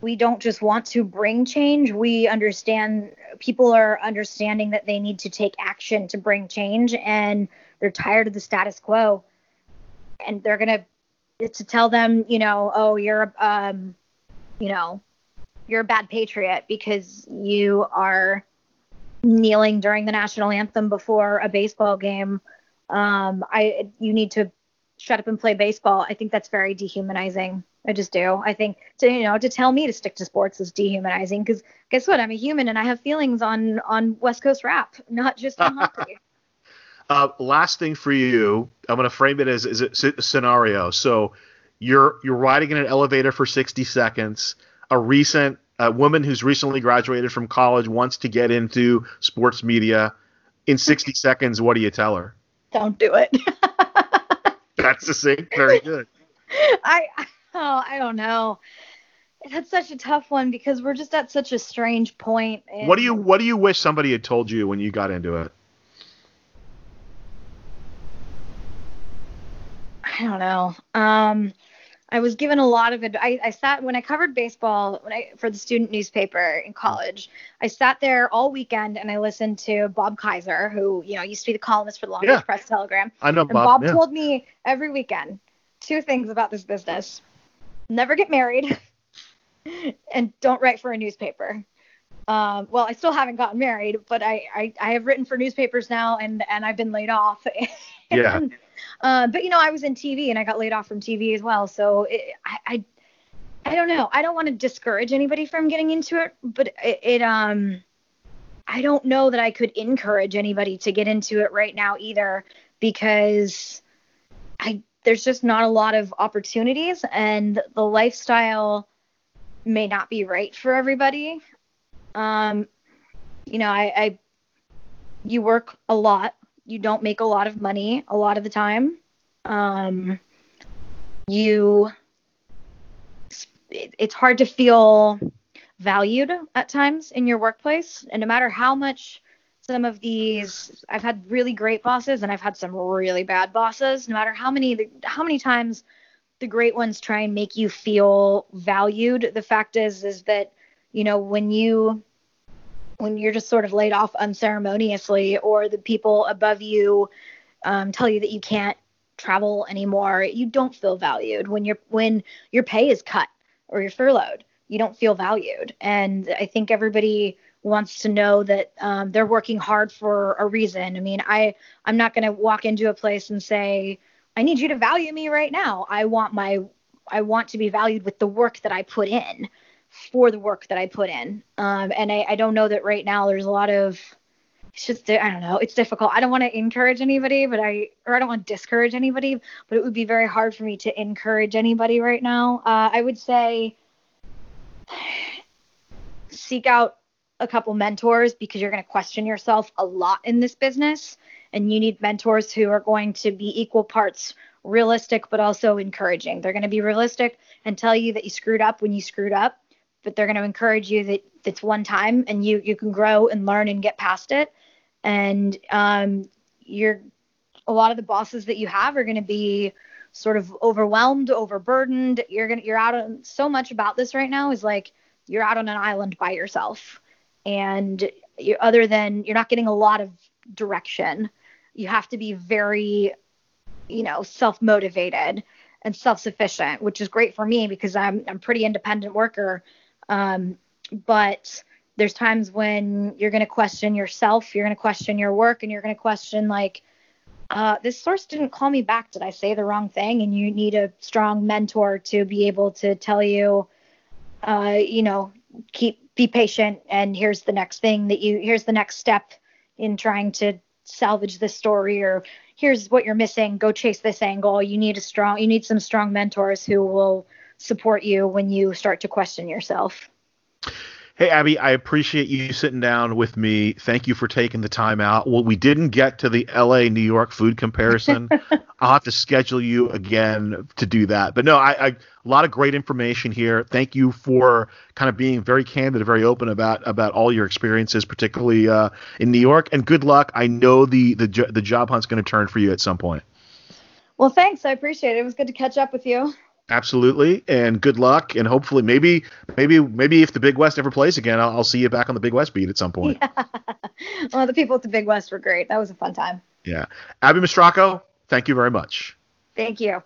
we don't just want to bring change. We understand people are understanding that they need to take action to bring change, and they're tired of the status quo, and they're going to to tell them, you know, oh, you're, um, you know, you're a bad patriot because you are kneeling during the national anthem before a baseball game. Um, I, you need to shut up and play baseball. I think that's very dehumanizing. I just do. I think to, you know, to tell me to stick to sports is dehumanizing, because guess what? I'm a human and I have feelings on, on West Coast rap, not just on hockey. Uh, last thing for you, I'm going to frame it as, as a scenario. So you're you're riding in an elevator for sixty seconds. A recent a woman who's recently graduated from college wants to get into sports media. In sixty seconds, what do you tell her? Don't do it. That's succinct. Very good. I oh, I don't know. That's such a tough one, because we're just at such a strange point. And what do you What do you wish somebody had told you when you got into it? I don't know. Um, I was given a lot of advice. I, I sat when I covered baseball when I, for the student newspaper in college. I sat there all weekend and I listened to Bob Kaiser, who, you know, used to be the columnist for the Long Beach yeah. Press Telegram. I know and Bob. Bob yeah. told me every weekend two things about this business: never get married, and don't write for a newspaper. Um, well, I still haven't gotten married, but I, I, I have written for newspapers now, and, and I've been laid off. Yeah. Uh, but, you know, I was in T V and I got laid off from T V as well. So it, I, I I don't know. I don't want to discourage anybody from getting into it, but it, it um I don't know that I could encourage anybody to get into it right now either, because I there's just not a lot of opportunities, and the lifestyle may not be right for everybody. Um, you know, I, I you work a lot. You don't make a lot of money a lot of the time. Um, you, it, it's hard to feel valued at times in your workplace. And no matter how much some of these, I've had really great bosses and I've had some really bad bosses. No matter how many, how many times the great ones try and make you feel valued, the fact is, is that, you know, when you, when you're just sort of laid off unceremoniously, or the people above you um, tell you that you can't travel anymore, you don't feel valued. When you're, when your pay is cut or you're furloughed, you don't feel valued. And I think everybody wants to know that um, they're working hard for a reason. I mean, I, I'm not going to walk into a place and say, I need you to value me right now. I want my, I want to be valued with the work that I put in, for the work that I put in. Um, and I, I don't know that right now there's a lot of, it's just, I don't know, it's difficult. I don't want to encourage anybody, but I, or I don't want to discourage anybody, but it would be very hard for me to encourage anybody right now. Uh, I would say seek out a couple mentors, because you're going to question yourself a lot in this business, and you need mentors who are going to be equal parts realistic, but also encouraging. They're going to be realistic and tell you that you screwed up when you screwed up, but they're going to encourage you that it's one time and you, you can grow and learn and get past it. And um, you're, a lot of the bosses that you have are going to be sort of overwhelmed, overburdened. You're going to, you're out on, so much about this right now is like, you're out on an island by yourself, and you, other than, you're not getting a lot of direction. You have to be very, you know, self-motivated and self-sufficient, which is great for me because I'm, I'm pretty independent worker. Um, but there's times when you're going to question yourself, you're going to question your work, and you're going to question like, uh, this source didn't call me back. Did I say the wrong thing? And you need a strong mentor to be able to tell you, uh, you know, keep, be patient. And here's the next thing that you, here's the next step in trying to salvage this story, or here's what you're missing. Go chase this angle. You need a strong, you need some strong mentors who will support you when you start to question yourself. Hey, Abby, I appreciate you sitting down with me. Thank you for taking the time out. Well, we didn't get to the L A New York food comparison. I'll have to schedule you again to do that. But no, I, I a lot of great information here. Thank you for kind of being very candid and very open about about all your experiences, particularly uh, in New York. And good luck. I know the the, the job hunt's going to turn for you at some point. Well, thanks. I appreciate it. It was good to catch up with you. Absolutely. And good luck. And hopefully maybe, maybe, maybe if the Big West ever plays again, I'll, I'll see you back on the Big West beat at some point. Yeah. Well, the people at the Big West were great. That was a fun time. Yeah. Abby Mastracco, thank you very much. Thank you.